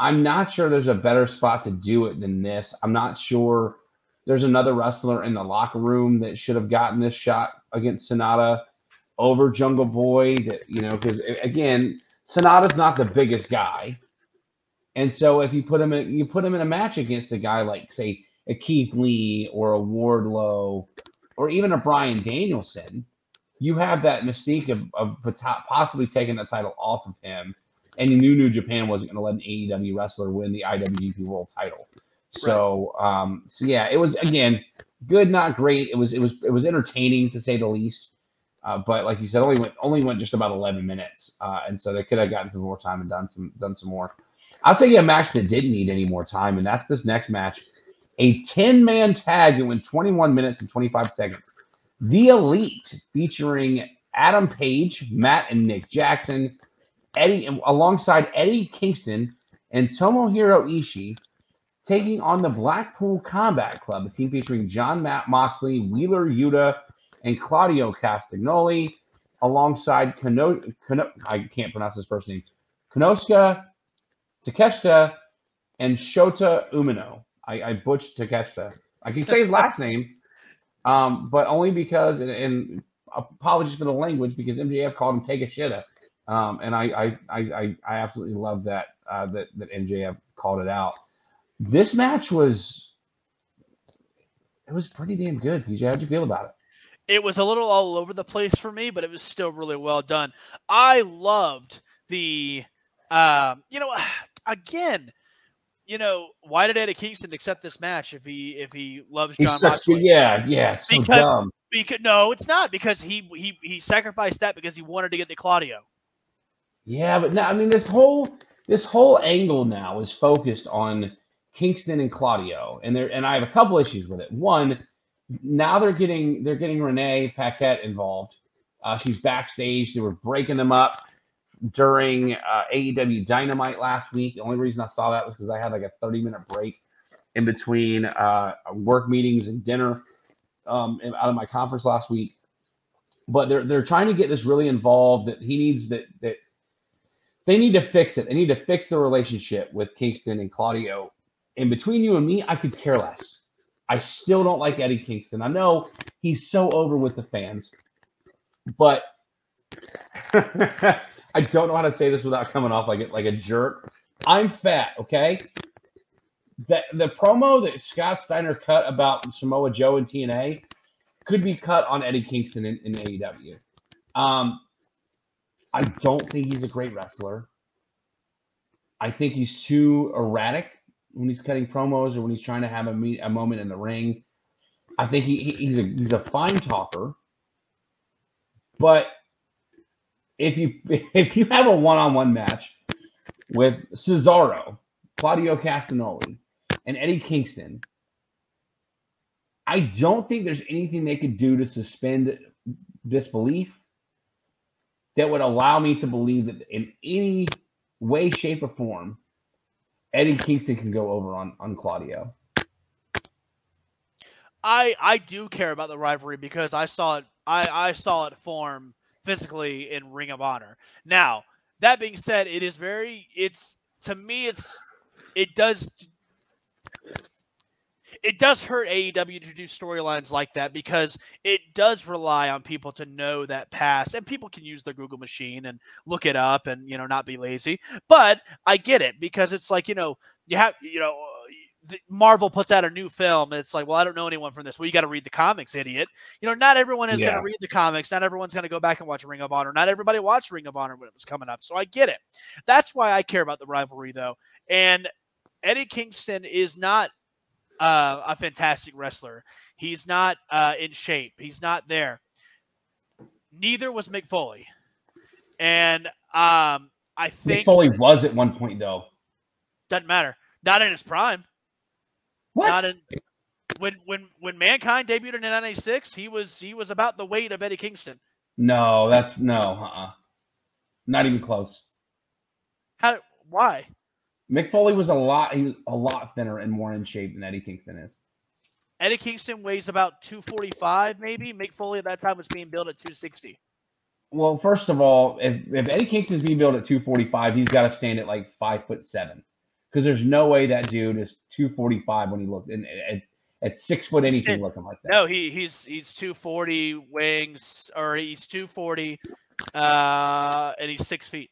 I'm not sure there's a better spot to do it than this. I'm not sure there's another wrestler in the locker room that should have gotten this shot against Sonata over Jungle Boy. That, you know, because again, Sonata's not the biggest guy, and so if you put him in, you put him in a match against a guy like, say, a Keith Lee or a Wardlow or even a Bryan Danielson, you have that mystique of, of possibly taking that title off of him. And you knew New Japan wasn't going to let an A E W wrestler win the I W G P World Title, so right. um, so yeah, it was again good, not great. It was it was it was entertaining to say the least, uh, but like you said, only went only went just about eleven minutes, uh, and so they could have gotten some more time and done some done some more. I'll tell you a match that didn't need any more time, and that's this next match, a ten man tag that went twenty-one minutes and twenty-five seconds. The Elite, featuring Adam Page, Matt and Nick Jackson, Eddie, alongside Eddie Kingston and Tomohiro Ishii, taking on the Blackpool Combat Club, a team featuring John Matt Moxley, Wheeler Yuta, and Claudio Castagnoli, alongside Kano, Kano, I can't pronounce this first name, Konosuke Takeshita and Shota Umino. I, I butched Takeshita. I can say his last name, um, but only because, and, and apologies for the language, because M J F called him Takeshita. Um, and I, I, I, I absolutely love that, uh, that, that M J F called it out. This match was, it was pretty damn good. P J, how'd you feel about it? It was a little all over the place for me, but it was still really well done. I loved the, um, you know, again, you know, why did Eddie Kingston accept this match if he, if he loves John Moxley? Yeah, yeah, it's so because, dumb. Because, no, it's not, because he, he, he sacrificed that because he wanted to get to Claudio. Yeah, but now, I mean, this whole this whole angle now is focused on Kingston and Claudio, and there and I have a couple issues with it. One, now they're getting they're getting Renee Paquette involved. Uh, she's backstage. They were breaking them up during uh, A E W Dynamite last week. The only reason I saw that was because I had like a thirty minute break in between uh, work meetings and dinner um, out of my conference last week. But they're they're trying to get this really involved that he needs that that. They need to fix it. They need to fix the relationship with Kingston and Claudio. And between you and me, I could care less. I still don't like Eddie Kingston. I know he's so over with the fans, but I don't know how to say this without coming off like a, like a jerk. I'm fat, okay? That the promo that Scott Steiner cut about Samoa Joe and T N A could be cut on Eddie Kingston in, in A E W. Um, I don't think he's a great wrestler. I think he's too erratic when he's cutting promos or when he's trying to have a, meet, a moment in the ring. I think he, he's a he's a fine talker, but if you if you have a one on one match with Cesaro, Claudio Castagnoli, and Eddie Kingston, I don't think there's anything they could do to suspend disbelief that would allow me to believe that in any way, shape, or form, Eddie Kingston can go over on, on Claudio. I I do care about the rivalry because I saw it I, I saw it form physically in Ring of Honor. Now, that being said, it is very it's to me it's it does it does hurt A E W to do storylines like that because it does rely on people to know that past, and people can use their Google machine and look it up and, you know, not be lazy. But I get it because it's like, you know, you have you know Marvel puts out a new film. And it's like, well, I don't know anyone from this. Well, you got to read the comics, idiot. You know, not everyone is yeah. going to read the comics. Not everyone's going to go back and watch Ring of Honor. Not everybody watched Ring of Honor when it was coming up. So I get it. That's why I care about the rivalry, though. And Eddie Kingston is not uh, a fantastic wrestler. He's not uh, in shape. He's not there. Neither was Mick Foley. And um, I think Mick Foley was at one point, though. Doesn't matter. Not in his prime. What? Not in, when when when Mankind debuted in ninety-six, he was he was about the weight of Eddie Kingston. No, that's no, uh-uh. Not even close. How? Why? Mick Foley was a lot he was a lot thinner and more in shape than Eddie Kingston is. Eddie Kingston weighs about two forty-five, maybe. Mick Foley at that time was being billed at two sixty. Well, first of all, if if Eddie Kingston's being billed at two forty-five, he's got to stand at like five foot seven. Because there's no way that dude is two forty-five when he looked and at, at six foot anything looking like that. No, he he's he's two forty wings or he's two forty uh, and he's six feet.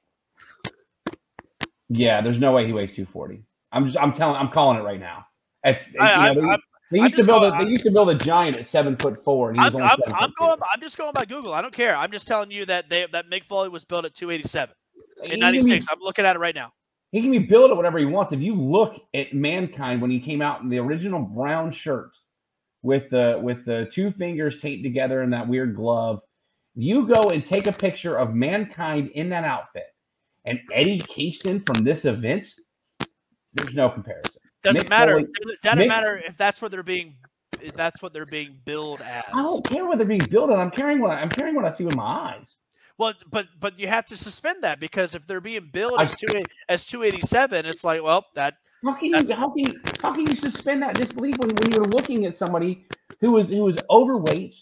Yeah, there's no way he weighs two forty. I'm just I'm telling I'm calling it right now. It's, it's I, you know, I, they, I, they used to build going, a, they used to build a giant at seven foot four, and he was I'm, only seven I'm, foot I'm going. I'm just going by Google. I don't care. I'm just telling you that they that Mick Foley was built at two eighty-seven in ninety-six. I'm looking at it right now. He can be billed at whatever he wants. If you look at Mankind when he came out in the original brown shirt with the with the two fingers taped together and that weird glove, you go and take a picture of Mankind in that outfit and Eddie Kingston from this event, there's no comparison. Doesn't Mick matter. Foley, doesn't doesn't Mick, matter if that's what they're being if that's what they're being billed as. I don't care what they're being billed at. I'm caring what I, I'm caring what I see with my eyes. Well, but but you have to suspend that because if they're being billed as two as two eighty seven, it's like, well, that how can you how can you, how can you suspend that disbelief when, when you're looking at somebody who is who is overweight?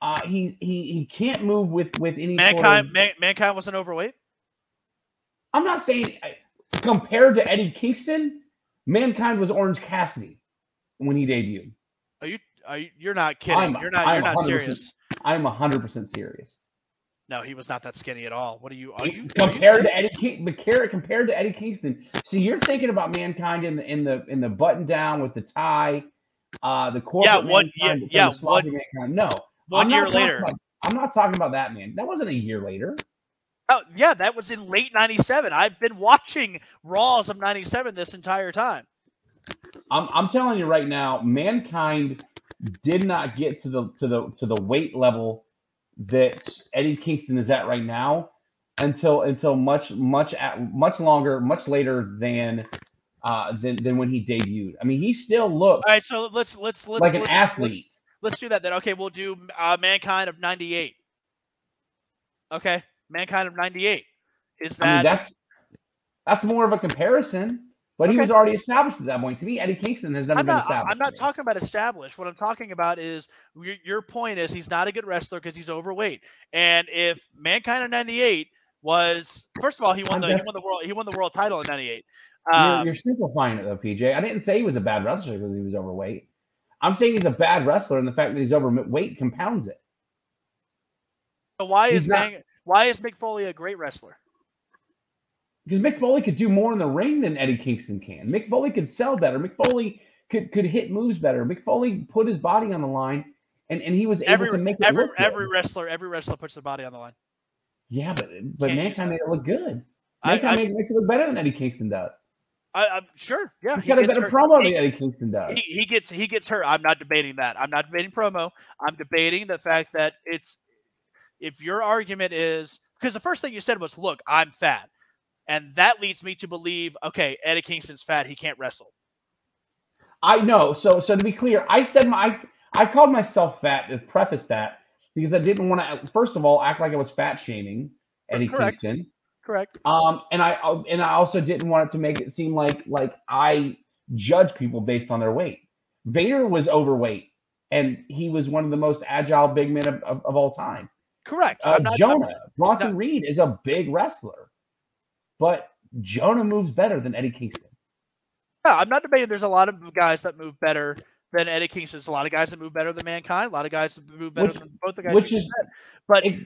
Uh, he he he can't move with with any Mankind. Sort of, man, Mankind wasn't overweight. I'm not saying compared to Eddie Kingston, Mankind was Orange Cassidy when he debuted. Are you are you, you're not kidding? I'm, you're not I'm you're not serious. I'm a hundred percent serious. No, he was not that skinny at all. What are you? Are you compared are you to Eddie King, compared to Eddie Kingston? So you're thinking about Mankind in the in the in the button down with the tie, uh, the corporate. Yeah, one. Yeah, yeah one, Mankind. No, one year later. About, I'm not talking about that, man. That wasn't a year later. Oh yeah, that was in late ninety-seven. I've been watching Raws of ninety-seven this entire time. I'm I'm telling you right now, Mankind did not get to the to the to the weight level that Eddie Kingston is at right now until until much much at, much longer much later than uh than, than when he debuted. I mean, he still looks all right. So let's let's let's like let's, an athlete. Let's, let's do that then. Okay, we'll do uh, Mankind of ninety-eight. Okay, Mankind of ninety-eight is that I mean, that's that's more of a comparison. But okay. He was already established at that point. To me, Eddie Kingston has never I'm been not, established. I'm not yet. talking about established. What I'm talking about is your, your point is he's not a good wrestler because he's overweight. And if Mankind in ninety-eight was, first of all, he won the he won the world he won the world title in ninety-eight. Um, you're, you're simplifying it though, P J. I didn't say he was a bad wrestler because he was overweight. I'm saying he's a bad wrestler, and the fact that he's overweight compounds it. So why he's is not, why is Mick Foley a great wrestler? Because Mick Foley could do more in the ring than Eddie Kingston can. Mick Foley could sell better. Mick Foley could, could hit moves better. Mick Foley put his body on the line, and, and he was able every, to make it every, look good. Every wrestler, every wrestler puts their body on the line. Yeah, but but Can't Mankind made it look good. Mankind I, I, makes it look better than Eddie Kingston does. I, I'm sure. Yeah, he's he got a better hurt. promo he, than Eddie Kingston does. He, he gets he gets hurt. I'm not debating that. I'm not debating promo. I'm debating the fact that it's if your argument is because the first thing you said was, "Look, I'm fat." And that leads me to believe, okay, Eddie Kingston's fat. He can't wrestle. I know. So so to be clear, I said my I called myself fat to preface that because I didn't want to first of all act like I was fat shaming Eddie Correct. Kingston. Correct. Um, and I and I also didn't want it to make it seem like like I judge people based on their weight. Vader was overweight, and he was one of the most agile big men of, of, of all time. Correct. Uh, I'm not, Jonah I'm not, Bronson not. Reed is a big wrestler, but Jonah moves better than Eddie Kingston. Yeah, I'm not debating. There's a lot of guys that move better than Eddie Kingston. There's a lot of guys that move better than Mankind. A lot of guys that move better which, than both the guys. Which is, said. But it,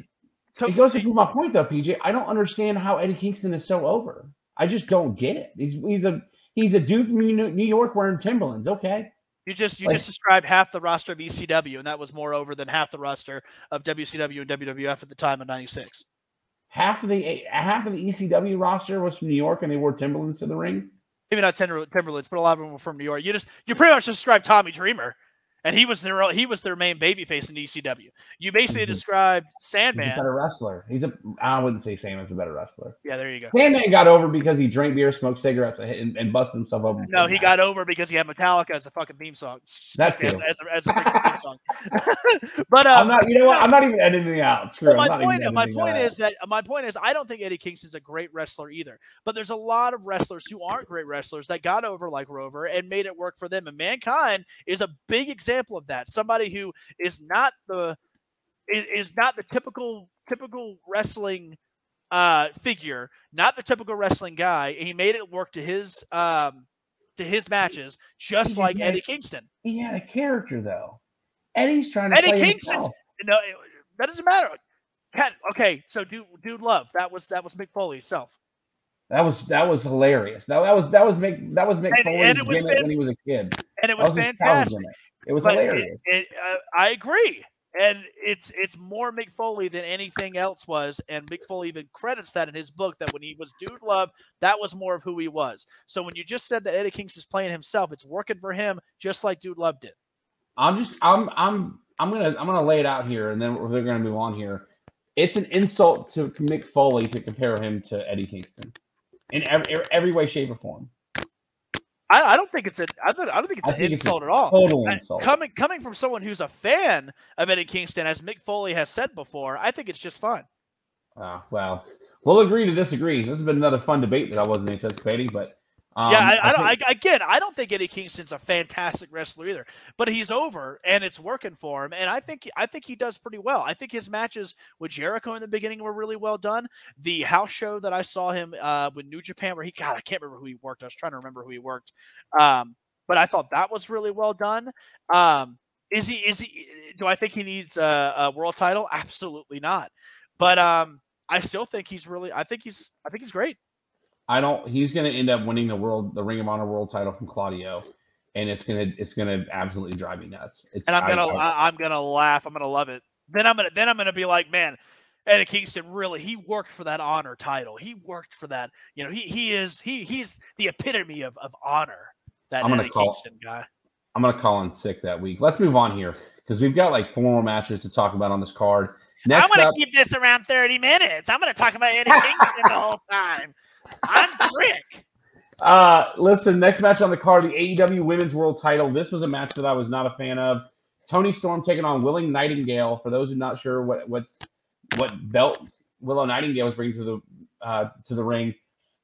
so, it goes to my point though, P J. I don't understand how Eddie Kingston is so over. I just don't get it. He's he's a he's a dude from New York wearing Timberlands. Okay. You just you like, just described half the roster of E C W, and that was more over than half the roster of W C W and W W F at the time of ninety-six. Half of the half of the E C W roster was from New York, and they wore Timberlands to the ring. Maybe not Timberlands, but a lot of them were from New York. You just you pretty much described Tommy Dreamer, and he was their he was their main babyface in E C W. You basically mm-hmm. described Sandman. He's a better wrestler. He's a I wouldn't say Sandman's a better wrestler. Yeah, there you go. Sandman got over because he drank beer, smoked cigarettes, and, and busted himself open. No, he night. got over because he had Metallica as a fucking theme song. That's as, as a, as a freaking theme song. But um, I'm not. You know what? I'm not even editing out. Screw well, my point. My point out. is that my point is I don't think Eddie Kingston's a great wrestler either. But there's a lot of wrestlers who aren't great wrestlers that got over like Rover and made it work for them. And Mankind is a big example of that. Somebody who is not the is not the typical typical wrestling uh figure, not the typical wrestling guy. He made it work to his um to his matches, just he like Eddie a, Kingston. He had a character though. Eddie's trying to Eddie play Kingston. Himself. No, it, that doesn't matter. Ken, okay, so dude, dude, love that was that was Mick Foley himself. That was that was hilarious. That, that was that was Mick that was Mick and, Foley's and it was when he was a kid, and it was, was fantastic. It was but hilarious. It, it, uh, I agree. And it's it's more Mick Foley than anything else was, and Mick Foley even credits that in his book that when he was Dude Love, that was more of who he was. So when you just said that Eddie Kingston's playing himself, it's working for him just like Dude Love did. I'm just I'm I'm I'm gonna I'm gonna lay it out here, and then we're gonna move on here. It's an insult to Mick Foley to compare him to Eddie Kingston in every, every way, shape, or form. I, I don't think it's a. I don't, I don't think it's I an think insult it's at all. Total insult. Coming coming from someone who's a fan of Eddie Kingston, as Mick Foley has said before, I think it's just fun. Ah, oh, well, we'll agree to disagree. This has been another fun debate that I wasn't anticipating, but um, yeah, I, I, I don't. Think... I, again, I don't think Eddie Kingston's a fantastic wrestler either, but he's over and it's working for him, and I think I think he does pretty well. I think his matches with Jericho in the beginning were really well done. The house show that I saw him uh, with New Japan, where he God, I can't remember who he worked. I was trying to remember who he worked, um, but I thought that was really well done. Um, is he? Is he? Do I think he needs a, a world title? Absolutely not. But um, I still think he's really. I think he's. I think he's great. I don't. He's going to end up winning the world, the Ring of Honor World Title from Claudio, and it's gonna, it's gonna absolutely drive me nuts. It's, and I'm gonna, I, I, I'm gonna laugh. I'm gonna love it. Then I'm gonna, then I'm gonna be like, man, Eddie Kingston really, he worked for that honor title. He worked for that. You know, he, he is, he, he's the epitome of, of honor. That I'm gonna Eddie call, Kingston guy. I'm gonna call in sick that week. Let's move on here because we've got like four more matches to talk about on this card. Next I want to keep this around thirty minutes. I'm gonna talk about Eddie Kingston the whole time. I'm Rick. Uh, listen, next match on the card, the A E W Women's World Title. This was a match that I was not a fan of. Toni Storm taking on Willow Nightingale. For those who are not sure what what what belt Willow Nightingale was bringing to the uh, to the ring,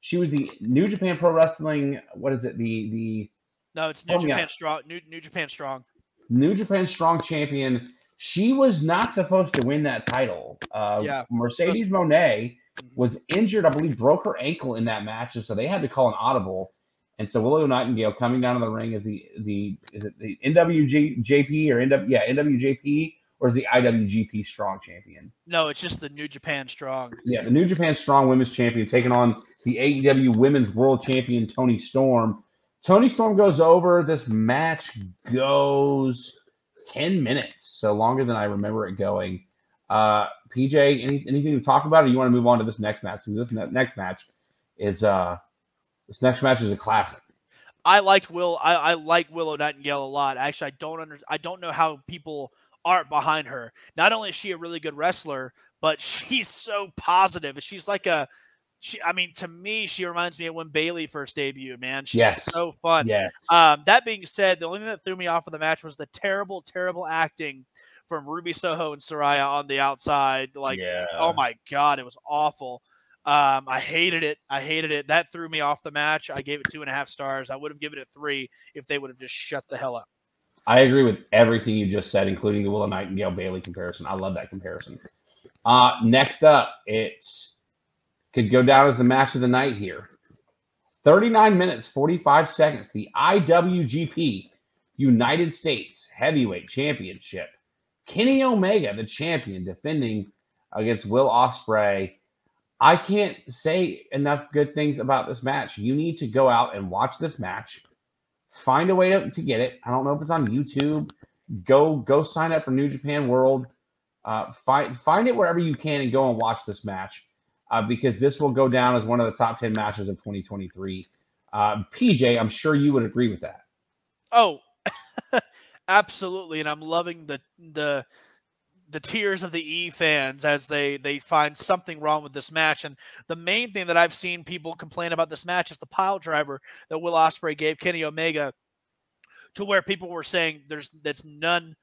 she was the New Japan Pro Wrestling. What is it? The the no, it's New oh, Japan yeah. Strong. New New Japan Strong. New Japan Strong champion. She was not supposed to win that title. Uh, yeah, Mercedes Moné was injured, I believe, broke her ankle in that match, so they had to call an audible. And so Willow Nightingale coming down to the ring is the the is it the N W J P or N W yeah N W J P or is the I W G P Strong Champion? No, it's just the New Japan Strong. Yeah, the New Japan Strong Women's Champion taking on the A E W Women's World Champion Toni Storm. Toni Storm goes over. This match goes ten minutes, so longer than I remember it going. Uh, P J, any, anything to talk about, or you want to move on to this next match? Because this ne next match is uh, this next match is a classic. I liked Will. I, I like Willow Nightingale a lot. Actually, I don't under, I don't know how people aren't behind her. Not only is she a really good wrestler, but she's so positive. She's like a She, I mean, to me, she reminds me of when Bayley first debuted, man. She's yes. so fun. Yes. Um, that being said, the only thing that threw me off of the match was the terrible, terrible acting from Ruby Soho and Saraya on the outside. Like, yeah. oh, my God, it was awful. Um, I hated it. I hated it. That threw me off the match. I gave it two and a half stars. I would have given it three if they would have just shut the hell up. I agree with everything you just said, including the Willow Nightingale Bayley comparison. I love that comparison. Uh, next up, it's... could go down as the match of the night here. thirty-nine minutes, forty-five seconds. The I W G P United States Heavyweight Championship. Kenny Omega, the champion, defending against Will Ospreay. I can't say enough good things about this match. You need to go out and watch this match. Find a way to, to get it. I don't know if it's on YouTube. Go go sign up for New Japan World. Uh, find, find it wherever you can and go and watch this match. Uh, because this will go down as one of the top ten matches of twenty twenty-three. Uh, P J, I'm sure you would agree with that. Oh, absolutely. And I'm loving the the the tears of the E fans as they, they find something wrong with this match. And the main thing that I've seen people complain about this match is the pile driver that Will Ospreay gave Kenny Omega, to where people were saying there's that's none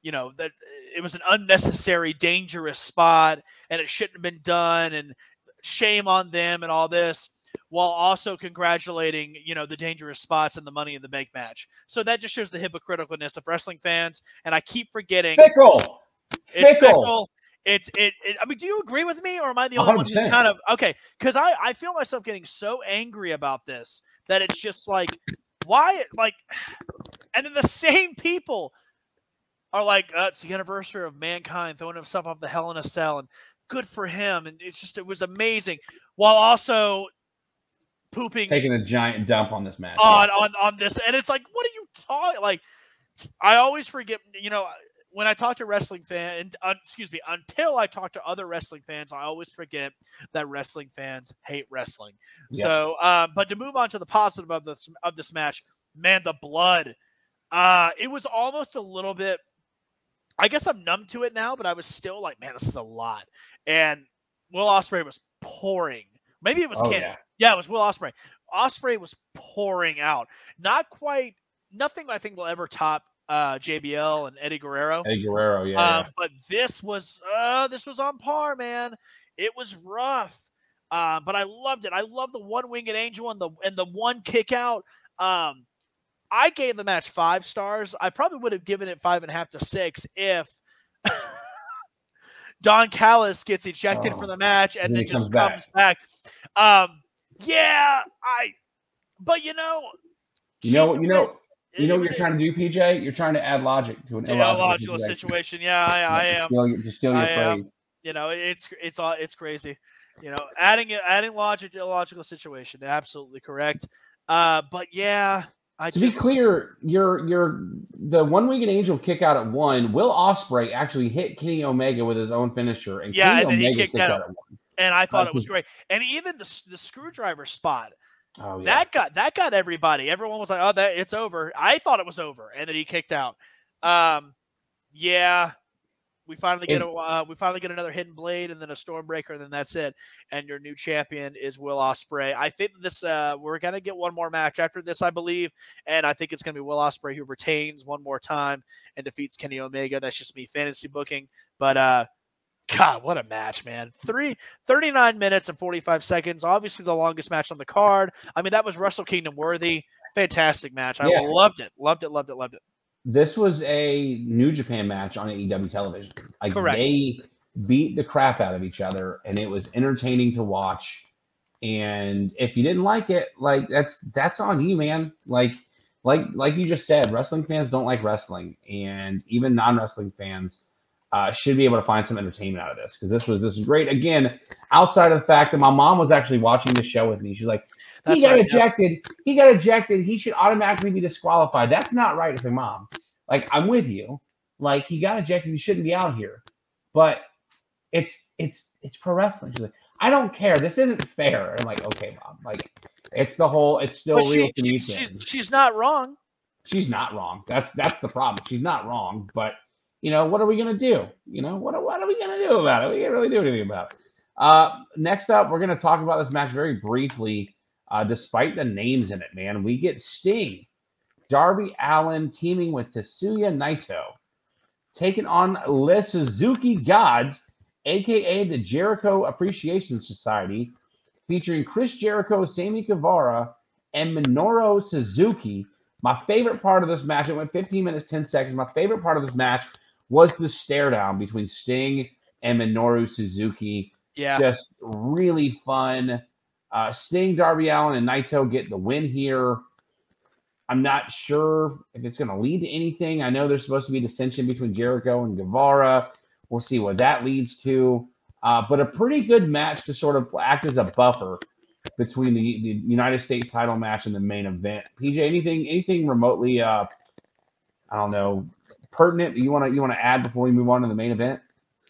you know, that it was an unnecessary, dangerous spot and it shouldn't have been done and shame on them and all this, while also congratulating, you know, the dangerous spots and the Money in the Bank match. So that just shows the hypocriticalness of wrestling fans. And I keep forgetting. Fickle. It's fickle. fickle. It's, it, it, I mean, do you agree with me, or am I the only one who's kind of, okay. Cause I, I feel myself getting so angry about this that it's just like, why? Like, and then the same people are like, uh, it's the anniversary of Mankind throwing himself off the Hell in a Cell, and good for him. And it's just, it was amazing, while also pooping, taking a giant dump on this match, on on on this. And it's like, what are you talking? Like, I always forget, you know, when I talk to wrestling fans, uh, excuse me, until I talk to other wrestling fans, I always forget that wrestling fans hate wrestling. Yep. So, um, but to move on to the positive of this of this match, man, the blood. Uh, it was almost a little bit. I guess I'm numb to it now, but I was still like, man, this is a lot. And Will Ospreay was pouring. Maybe it was oh, Kenny. Yeah. yeah, it was Will Ospreay. Ospreay was pouring out. Not quite, nothing I think will ever top uh, J B L and Eddie Guerrero. Eddie Guerrero, yeah. Uh, yeah. But this was, uh, this was on par, man. It was rough, uh, but I loved it. I loved the one-winged angel and the and the one kick out. Um, I gave the match five stars. I probably would have given it five and a half to six if Don Callis gets ejected oh, from the match and then just comes, comes back. back. Um, yeah, I. But you know, you know, you know, it, you know what you're trying to do, P J. You're trying to add logic to an illogical situation. Yeah, I, I am. Just steal your I phrase. Am. You know, it's it's all it's crazy. You know, adding adding logic to illogical situation. Absolutely correct. Uh, but yeah. I to just, be clear, you're, you're the one-winged angel kick out at one. Will Ospreay actually hit Kenny Omega with his own finisher, and yeah, Kenny and then Omega he kicked, kicked out at one. And I thought uh, it was great. And even the the screwdriver spot, oh, yeah. that got that got everybody. Everyone was like, "Oh, that it's over." I thought it was over, and then he kicked out. Um, yeah, we finally get it, a uh, we finally get another hidden blade, and then a Stormbreaker, and then that's it. And your new champion is Will Ospreay. I think this uh, we're gonna get one more match after this, I believe, and I think it's gonna be Will Ospreay who retains one more time and defeats Kenny Omega. That's just me fantasy booking, but uh, God, what a match, man! Three thirty-nine minutes and forty-five seconds. Obviously, the longest match on the card. I mean, that was Wrestle Kingdom worthy. Fantastic match. I yeah. loved it. Loved it. Loved it. Loved it. This was a New Japan match on A E W television. Like, Correct. They beat the crap out of each other, and it was entertaining to watch. And if you didn't like it, like that's that's on you, man. Like, like, like you just said, wrestling fans don't like wrestling, and even non-wrestling fans uh, should be able to find some entertainment out of this, because this was this was great. Again, outside of the fact that my mom was actually watching the show with me, she's like, That's he got right, ejected. Yep. He got ejected. He should automatically be disqualified. That's not right. It's like, Mom, like, I'm with you. Like, he got ejected. He shouldn't be out here. But it's it's it's pro wrestling. She's like, I don't care. This isn't fair. And I'm like, okay, Mom. Like, it's the whole. It's still but real. She, to me she's, she's, she's not wrong. She's not wrong. That's that's the problem. She's not wrong. But you know, what are we gonna do? You know, what what are we gonna do about it? We can't really do anything about it. Uh, next up, we're going to talk about this match very briefly, uh, despite the names in it, man. We get Sting, Darby Allin teaming with Tetsuya Naito, taking on Le Suzuki Gods, a k a the Jericho Appreciation Society, featuring Chris Jericho, Sammy Guevara, and Minoru Suzuki. My favorite part of this match, it went fifteen minutes, ten seconds. My favorite part of this match was the stare down between Sting and Minoru Suzuki. Yeah. Just really fun. Uh, Sting, Darby Allin, and Naito get the win here. I'm not sure if it's going to lead to anything. I know there's supposed to be dissension between Jericho and Guevara. We'll see what that leads to. Uh, but a pretty good match to sort of act as a buffer between the, the United States title match and the main event. P J, anything anything remotely, uh, I don't know, pertinent that you want to you want to add before we move on to the main event?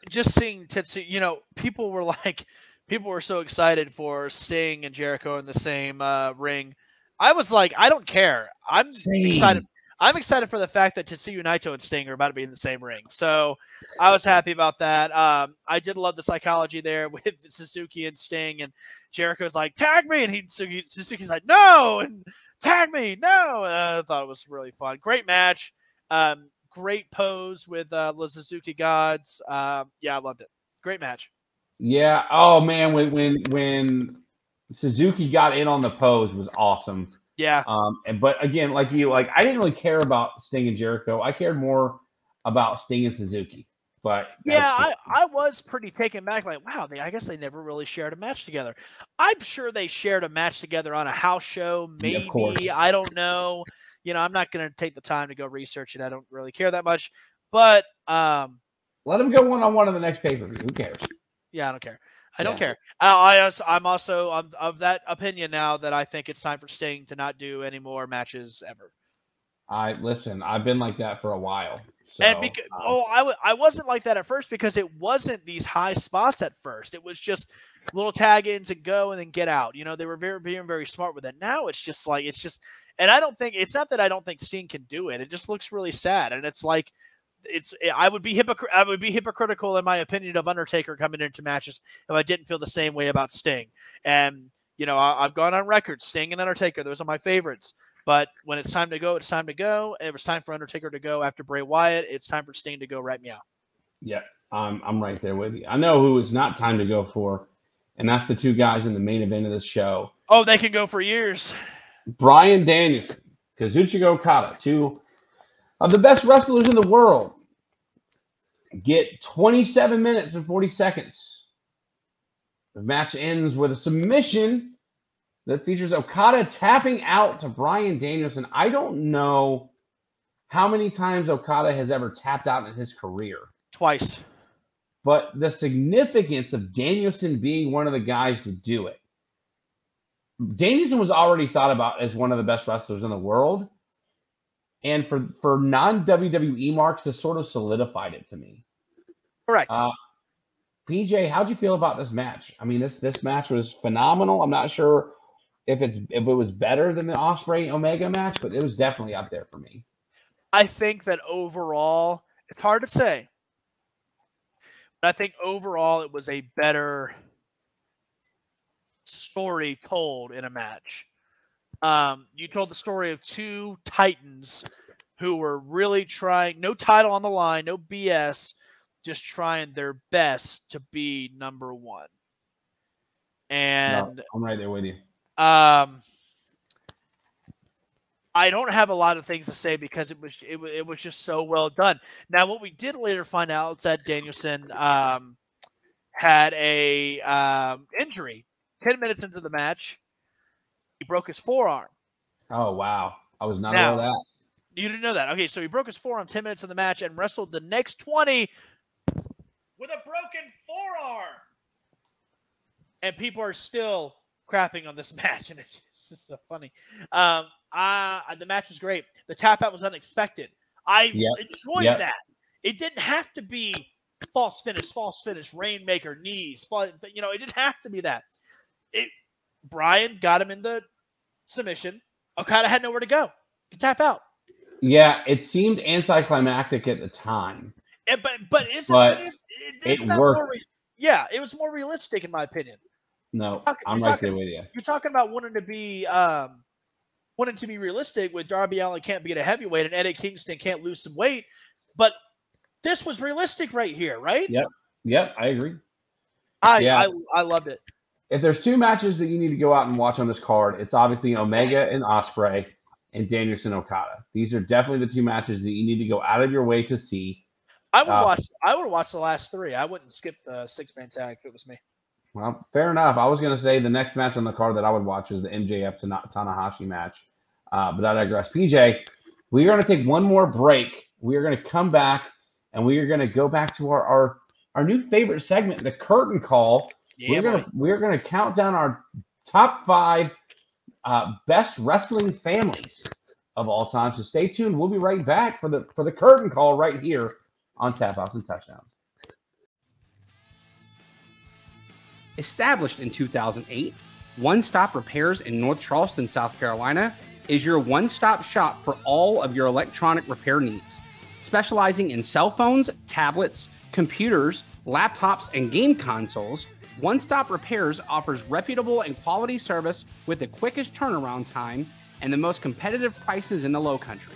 Just seeing Tetsuya, you know, people were like, people were so excited for Sting and Jericho in the same uh, ring. I was like, I don't care. I'm Same. excited. I'm excited for the fact that Tetsuya Naito and Sting are about to be in the same ring. So I was happy about that. Um, I did love the psychology there with Suzuki and Sting, and Jericho's like, tag me. And he, Suzuki's like, no, and tag me. No. And I thought it was really fun. Great match. Um, great pose with uh, the Suzuki Gods. Um, yeah, I loved it. Great match. Yeah. Oh man. When, when, when Suzuki got in on the pose, was awesome. Yeah. Um, and, but again, like you, like I didn't really care about Sting and Jericho. I cared more about Sting and Suzuki. But yeah, I, I was pretty taken back. Like, wow, they, I guess they never really shared a match together. I'm sure they shared a match together on a house show. Maybe. Yeah, I don't know. You know, I'm not going to take the time to go research it. I don't really care that much. But um, let them go one-on-one on the next pay-per-view. Who cares? Yeah, I don't care. I don't yeah. care. I, I, I'm also I'm of that opinion now that I think it's time for Sting to not do any more matches ever. I listen. I've been like that for a while. So, and because, um, oh, I w I wasn't like that at first because it wasn't these high spots at first. It was just little tag ins and go and then get out. You know, they were very being very smart with it. Now it's just like it's just, and I don't think it's not that I don't think Sting can do it. It just looks really sad, and it's like. It's I would be hypocr I would be hypocritical in my opinion of Undertaker coming into matches if I didn't feel the same way about Sting. And you know I, I've gone on record, Sting and Undertaker, those are my favorites. But when it's time to go, it's time to go. It was time for Undertaker to go after Bray Wyatt. It's time for Sting to go right meow. Yeah, I'm I'm right there with you. I know who it's not time to go for, and that's the two guys in the main event of this show. Oh, they can go for years. Bryan Danielson, Kazuchika Okada, two of the best wrestlers in the world, get twenty-seven minutes and forty seconds. The match ends with a submission that features Okada tapping out to Bryan Danielson. I don't know how many times Okada has ever tapped out in his career. Twice. But the significance of Danielson being one of the guys to do it. Danielson was already thought about as one of the best wrestlers in the world. And for, for non-W W E marks, this sort of solidified it to me. Correct. Uh, P J, how'd you feel about this match? I mean, this this match was phenomenal. I'm not sure if it's if it was better than the Ospreay Omega match, but it was definitely up there for me. I think that overall, it's hard to say, but I think overall it was a better story told in a match. Um, you told the story of two titans who were really trying, no title on the line, no B S, just trying their best to be number one. And no, I'm right there with you. Um, I don't have a lot of things to say because it was it, it was just so well done. Now, what we did later find out is that Danielson um, had a um, injury ten minutes into the match. He broke his forearm. Oh, wow. I was not aware of that. You didn't know that. Okay, so he broke his forearm ten minutes of the match and wrestled the next twenty with a broken forearm. And people are still crapping on this match, and it's just so funny. Um, uh, the match was great. The tap-out was unexpected. I yep. enjoyed yep. that. It didn't have to be false finish, false finish, rainmaker, knees. False, you know, it didn't have to be that. It Bryan got him in the submission. Okada had nowhere to go. He tap out. Yeah, it seemed anticlimactic at the time. Yeah, but but isn't, but it, isn't it that worked. More, Yeah, it was more realistic in my opinion. No, talking, I'm right talking, there with you. You're talking about wanting to be um, wanting to be realistic with Darby Allin can't be at a heavyweight and Eddie Kingston can't lose some weight, but this was realistic right here, right? Yep, yep, I agree. I yeah. I, I loved it. If there's two matches that you need to go out and watch on this card, it's obviously Omega and Ospreay and Danielson Okada. These are definitely the two matches that you need to go out of your way to see. I would uh, watch. I would watch the last three. I wouldn't skip the six-man tag if it was me. Well, fair enough. I was going to say the next match on the card that I would watch is the M J F Tanahashi match, uh, but I digress. P J, we are going to take one more break. We are going to come back, and we are going to go back to our our, our new favorite segment, the curtain call. Yeah, we're going to we're going to count down our top five uh, best wrestling families of all time. So stay tuned. We'll be right back for the for the curtain call right here on Tap Outs and Touchdowns. Established in two thousand eight, One Stop Repairs in North Charleston, South Carolina is your one-stop shop for all of your electronic repair needs. Specializing in cell phones, tablets, computers, laptops, and game consoles, One Stop Repairs offers reputable and quality service with the quickest turnaround time and the most competitive prices in the Lowcountry.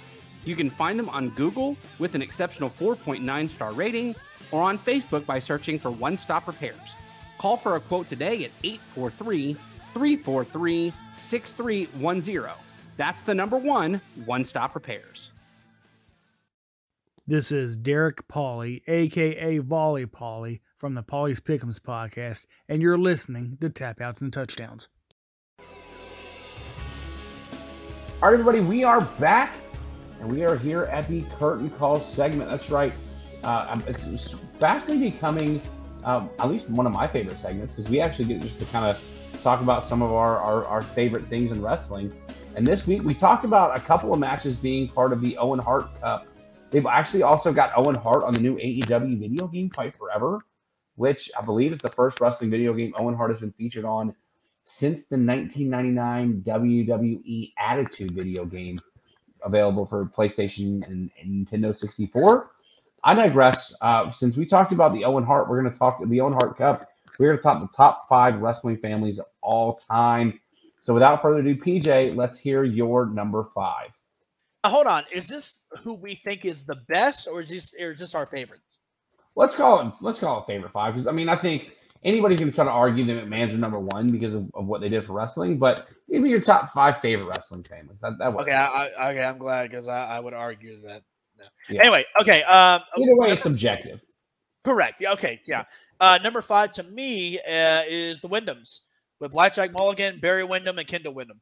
You can find them on Google with an exceptional four point nine star rating or on Facebook by searching for One Stop Repairs. Call for a quote today at eight four three, three four three, six three one zero. That's the number one, One Stop Repairs. This is Derek Pauly, a k a. Volley Pauly, from the Pauly's Pick'ems podcast, and you're listening to Tap Outs and Touchdowns. All right, everybody, we are back. And we are here at the curtain call segment. That's right. Uh, it's, it's fastly becoming um, at least one of my favorite segments because we actually get just to kind of talk about some of our, our, our favorite things in wrestling. And this week we talked about a couple of matches being part of the Owen Hart Cup. They've actually also got Owen Hart on the new A E W video game Fight Forever, which I believe is the first wrestling video game Owen Hart has been featured on since the nineteen ninety-nine W W E Attitude video game, available for PlayStation and, and Nintendo sixty-four. I digress. Uh, since we talked about the Owen Hart, we're going to talk the Owen Hart Cup. We're going to talk the top five wrestling families of all time. So without further ado, P J, let's hear your number five. Now, hold on. Is this who we think is the best, or is this, or is this our favorites? Let's call it, let's call it favorite five. Because, I mean, I think anybody's going to try to argue that McMahon's are number one because of, of what they did for wrestling, but even your top five favorite wrestling families. That, that okay, I, okay, I'm glad because I, I would argue that. No. Yeah. Anyway, okay. Um, Either way, it's subjective. Correct. Yeah. Okay. Yeah. Uh, number five to me uh, is the Wyndhams with Blackjack Mulligan, Barry Windham, and Kendall Windham.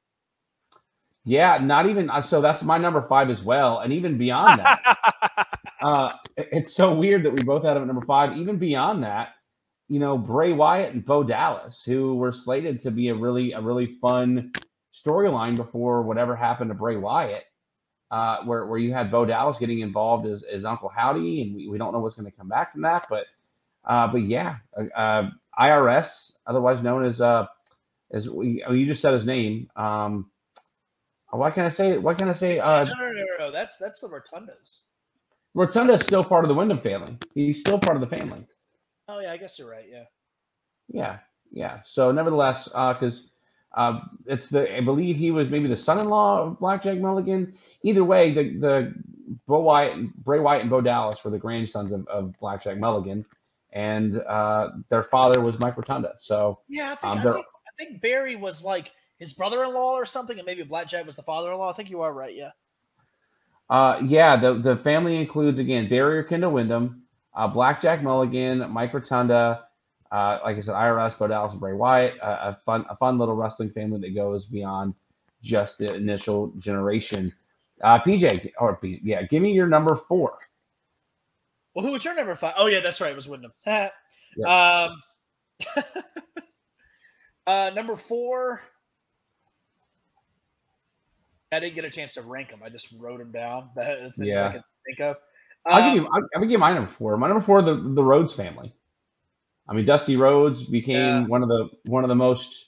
Yeah, not even uh, so. That's my number five as well, and even beyond that, uh, it, it's so weird that we both had them at number five. Even beyond that, you know, Bray Wyatt and Bo Dallas, who were slated to be a really, a really fun storyline before whatever happened to Bray Wyatt, uh, where, where you had Bo Dallas getting involved as, as Uncle Howdy, and we, we don't know what's going to come back from that, but, uh, but yeah, uh, I R S, otherwise known as, uh, as we, oh, you just said his name. Um, why can't I say it? Why can't I say? Uh, no, no, no, no, no, that's that's the Rotundas. Rotunda's still part of the Wyndham family. He's still part of the family. Oh, yeah, I guess you're right, yeah. Yeah, yeah. So, nevertheless, because uh, uh, it's the, I believe he was maybe the son-in-law of Blackjack Mulligan. Either way, the, the Bo Wyatt, Bray Wyatt and Bo Dallas were the grandsons of, of Blackjack Mulligan, and uh, their father was Mike Rotunda. So, yeah, I think, um, I, think, I think Barry was like his brother-in-law or something, and maybe Blackjack was the father-in-law. I think you are right, yeah. Uh, yeah, the, the family includes, again, Barry or Kendall Windham, Uh, Blackjack Mulligan, Mike Rotunda, uh, like I said, I R S, Bo Dallas, and Bray Wyatt, uh, a fun a fun little wrestling family that goes beyond just the initial generation. Uh, P J, or P, yeah, give me your number four. Well, who was your number five? Oh, yeah, that's right. It was Wyndham. yeah. um, uh, number four, I didn't get a chance to rank them. I just wrote them down. That's the thing I can think of. I'll give you, I'll, I'll give you my number four. My number four, the, the Rhodes family. I mean, Dusty Rhodes became yeah. one of the one of the most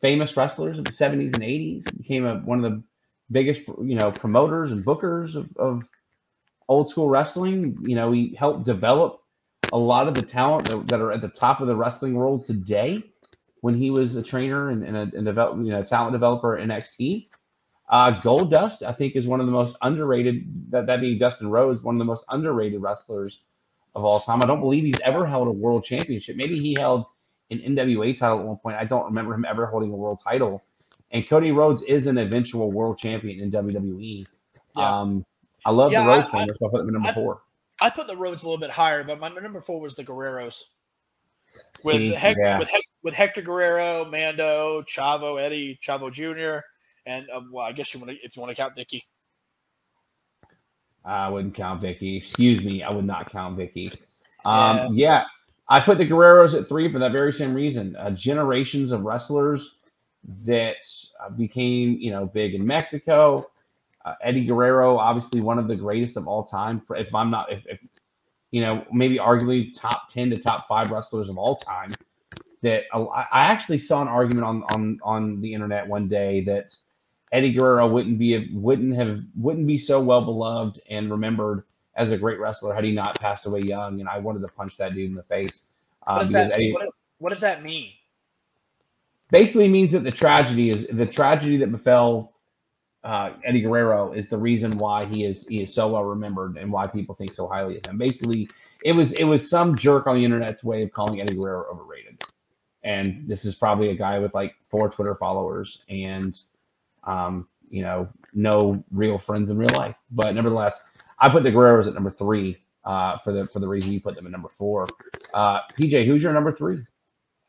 famous wrestlers of the seventies and eighties. Became a, one of the biggest, you know, promoters and bookers of, of old school wrestling. You know, he helped develop a lot of the talent that, that are at the top of the wrestling world today, when he was a trainer and, and a and develop, you know, talent developer at N X T. Uh, Gold Dust, I think, is one of the most underrated, that, that being Dustin Rhodes, one of the most underrated wrestlers of all time. I don't believe he's ever held a world championship. Maybe he held an N W A title at one point. I don't remember him ever holding a world title. And Cody Rhodes is an eventual world champion in W W E. Yeah. Um, I love yeah, the Rhodes one, so I put him at number I, four. I put the Rhodes a little bit higher, but my number four was the Guerreros. With, See, Hec yeah. with, Hec with Hector Guerrero, Mando, Chavo, Eddie, Chavo Junior, and um, well, I guess you want to, if you want to count Vicky. I wouldn't count Vicky. Excuse me, I would not count Vicky. Um, yeah. yeah, I put the Guerreros at three for that very same reason. Uh, generations of wrestlers that became, you know, big in Mexico. Uh, Eddie Guerrero, obviously one of the greatest of all time. If I'm not, if, if you know, maybe arguably top ten to top five wrestlers of all time. That uh, I actually saw an argument on on on the internet one day that Eddie Guerrero wouldn't be wouldn't have wouldn't be so well beloved and remembered as a great wrestler had he not passed away young. And I wanted to punch that dude in the face. Um, what, does that, Eddie, what, what does that mean? Basically, means that the tragedy is the tragedy that befell uh, Eddie Guerrero is the reason why he is he is so well remembered and why people think so highly of him. Basically, it was it was some jerk on the internet's way of calling Eddie Guerrero overrated. And this is probably a guy with like four Twitter followers and. Um, you know, no real friends in real life. But nevertheless, I put the Guerreros at number three uh, for the for the reason you put them at number four. Uh, P J, who's your number three?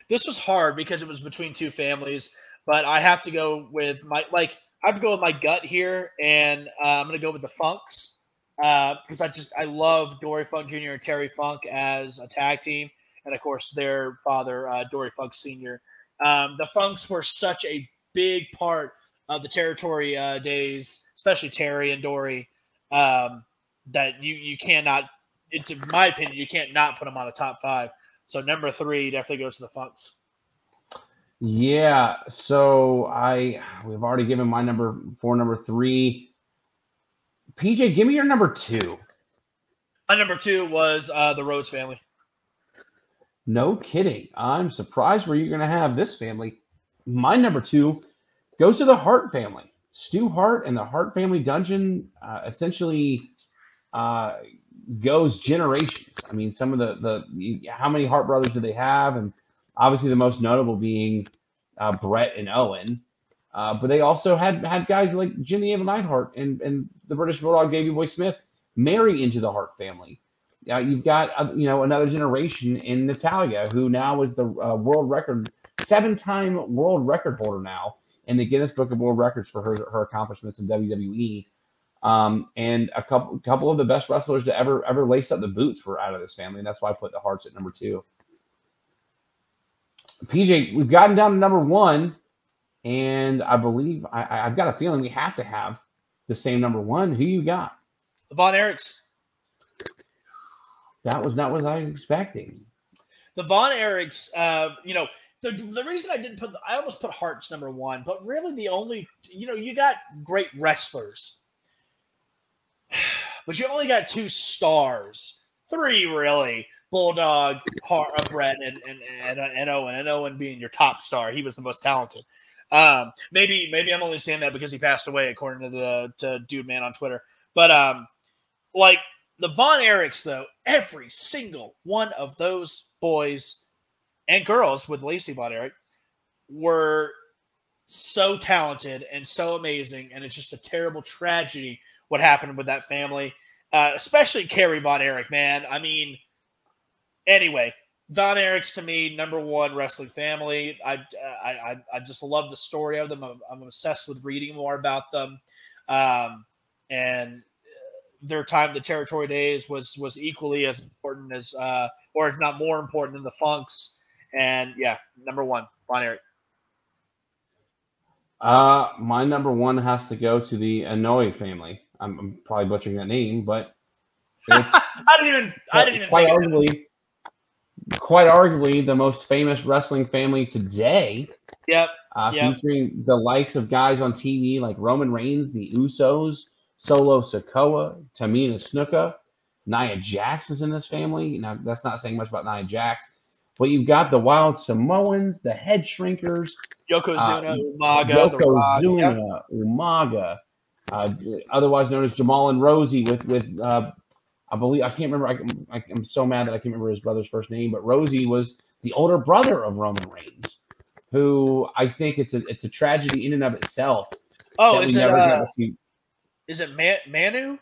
This was hard because it was between two families, but I have to go with my like I have to go with my gut here, and uh, I'm going to go with the Funks uh, because I just I love Dory Funk Junior and Terry Funk as a tag team, and of course their father uh, Dory Funk Senior Um, the Funks were such a big part of the territory uh, days, especially Terry and Dory, um, that you you cannot, it's in my opinion, you can't not put them on the top five. So number three definitely goes to the Funks. Yeah, so I we've already given my number four, number three. P J, give me your number two. My number two was uh, the Rhodes family. No kidding. I'm surprised where you're going to have this family. My number two goes to the Hart family. Stu Hart and the Hart family dungeon uh, essentially uh, goes generations. I mean, some of the, the – how many Hart brothers do they have? And obviously the most notable being uh, Brett and Owen. Uh, but they also had had guys like Jim the Anvil Neidhart and, and the British Bulldog Davey Boy Smith marry into the Hart family. Uh, you've got, uh, you know, another generation in Natalya, who now is the uh, world record – seven-time world record holder now. And the Guinness Book of World Records for her her accomplishments in W W E, um, and a couple couple of the best wrestlers to ever ever lace up the boots were out of this family, and that's why I put the Harts at number two. P J, we've gotten down to number one, and I believe I, I've got a feeling we have to have the same number one. Who you got? The Von Erichs. That was not what I was expecting. The Von Erichs, uh, you know. The, the reason I didn't put – I almost put Hart's number one, but really the only – you know, you got great wrestlers, but you only got two stars. Three, really. Bulldog, Hart, Brett, and, and, and, and Owen. And Owen being your top star. He was the most talented. Um, maybe maybe I'm only saying that because he passed away, according to the to Dude Man on Twitter. But, um, like, the Von Erichs, though, every single one of those boys – and girls with Lacey Von Erich were so talented and so amazing, and it's just a terrible tragedy what happened with that family, uh, especially Carrie Von Erich, man. I mean, anyway, Von Erich's to me number one wrestling family. I I, I, I just love the story of them. I'm, I'm obsessed with reading more about them, um, and their time in the territory days was was equally as important as, uh, or if not more important than the Funks. And, yeah, number one, Von Erich. Uh, my number one has to go to the Inoue family. I'm, I'm probably butchering that name, but it's I didn't even, I didn't even quite arguably, quite arguably the most famous wrestling family today. Yep. Uh, yep. Featuring the likes of guys on T V like Roman Reigns, the Usos, Solo Sikoa, Tamina Snuka, Nia Jax is in this family. Now, that's not saying much about Nia Jax. But you've got the Wild Samoans, the Head Shrinkers. Yokozuna, uh, Umaga. Yokozuna, yeah. Umaga. Uh, otherwise known as Jamal and Rosie with, with uh, I believe, I can't remember. I, I, I'm so mad that I can't remember his brother's first name. But Rosie was the older brother of Roman Reigns, who I think it's a, it's a tragedy in and of itself. Oh, is it, uh, is it Man Manu?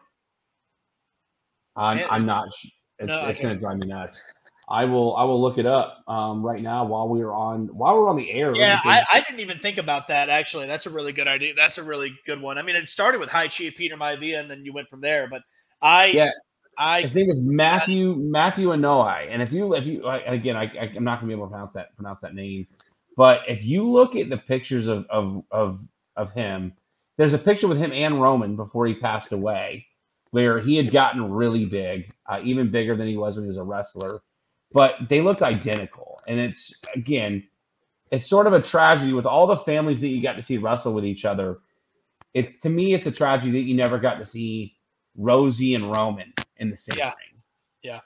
I'm, Manu? I'm not. It's, no, it's going to drive me nuts. I will I will look it up um, right now while we are on while we're on the air. Yeah, I, I didn't even think about that actually. That's a really good idea. That's a really good one. I mean, it started with High Chief Peter Maivia, and then you went from there. But I, yeah, I his name is Matthew I, Matthew Anoa'i. And if you if you I, again, I, I I'm not gonna be able to pronounce that pronounce that name. But if you look at the pictures of of of of him, there's a picture with him and Roman before he passed away, where he had gotten really big, uh, even bigger than he was when he was a wrestler. But they looked identical. And it's, again, it's sort of a tragedy with all the families that you got to see wrestle with each other. It's, to me, it's a tragedy that you never got to see Rosie and Roman in the same yeah. ring. Yeah.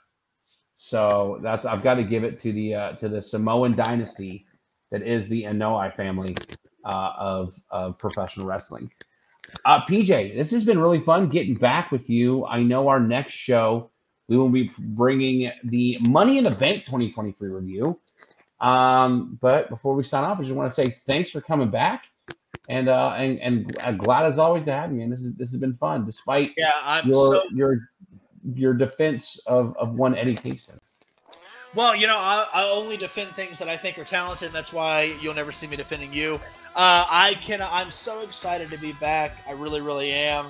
So that's, I've got to give it to the, uh, to the Samoan dynasty that is the Anoa'i family uh, of, of professional wrestling. Uh, P J, this has been really fun getting back with you. I know our next show, we will be bringing the Money in the Bank twenty twenty-three review. Um, but before we sign off, I just want to say thanks for coming back, and uh, and and I'm glad as always to have you. And this is this has been fun, despite yeah, I'm your so... your your defense of of one Eddie Kingston. Well, you know, I, I only defend things that I think are talented. That's why you'll never see me defending you. Uh, I can. I'm so excited to be back. I really, really am.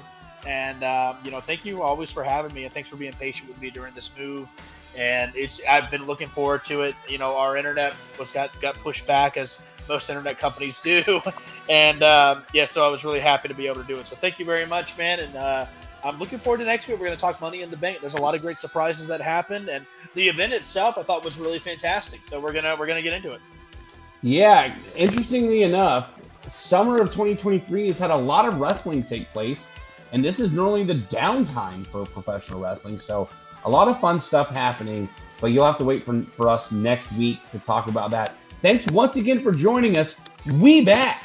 And, um, you know, thank you always for having me, and thanks for being patient with me during this move. And it's I've been looking forward to it. You know, our internet was got, got pushed back, as most internet companies do. And, um, yeah, so I was really happy to be able to do it. So thank you very much, man. And uh, I'm looking forward to next week. We're going to talk Money in the Bank. There's a lot of great surprises that happened. And the event itself, I thought, was really fantastic. So we're going to we're going to get into it. Yeah, interestingly enough, summer of twenty twenty-three has had a lot of wrestling take place. And this is normally the downtime for professional wrestling. So a lot of fun stuff happening, but you'll have to wait for, for us next week to talk about that. Thanks once again for joining us. We back.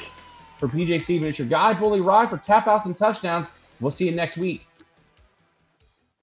For P J Steven, it's your guy, Bully Rye, for Tap Outs and Touchdowns. We'll see you next week.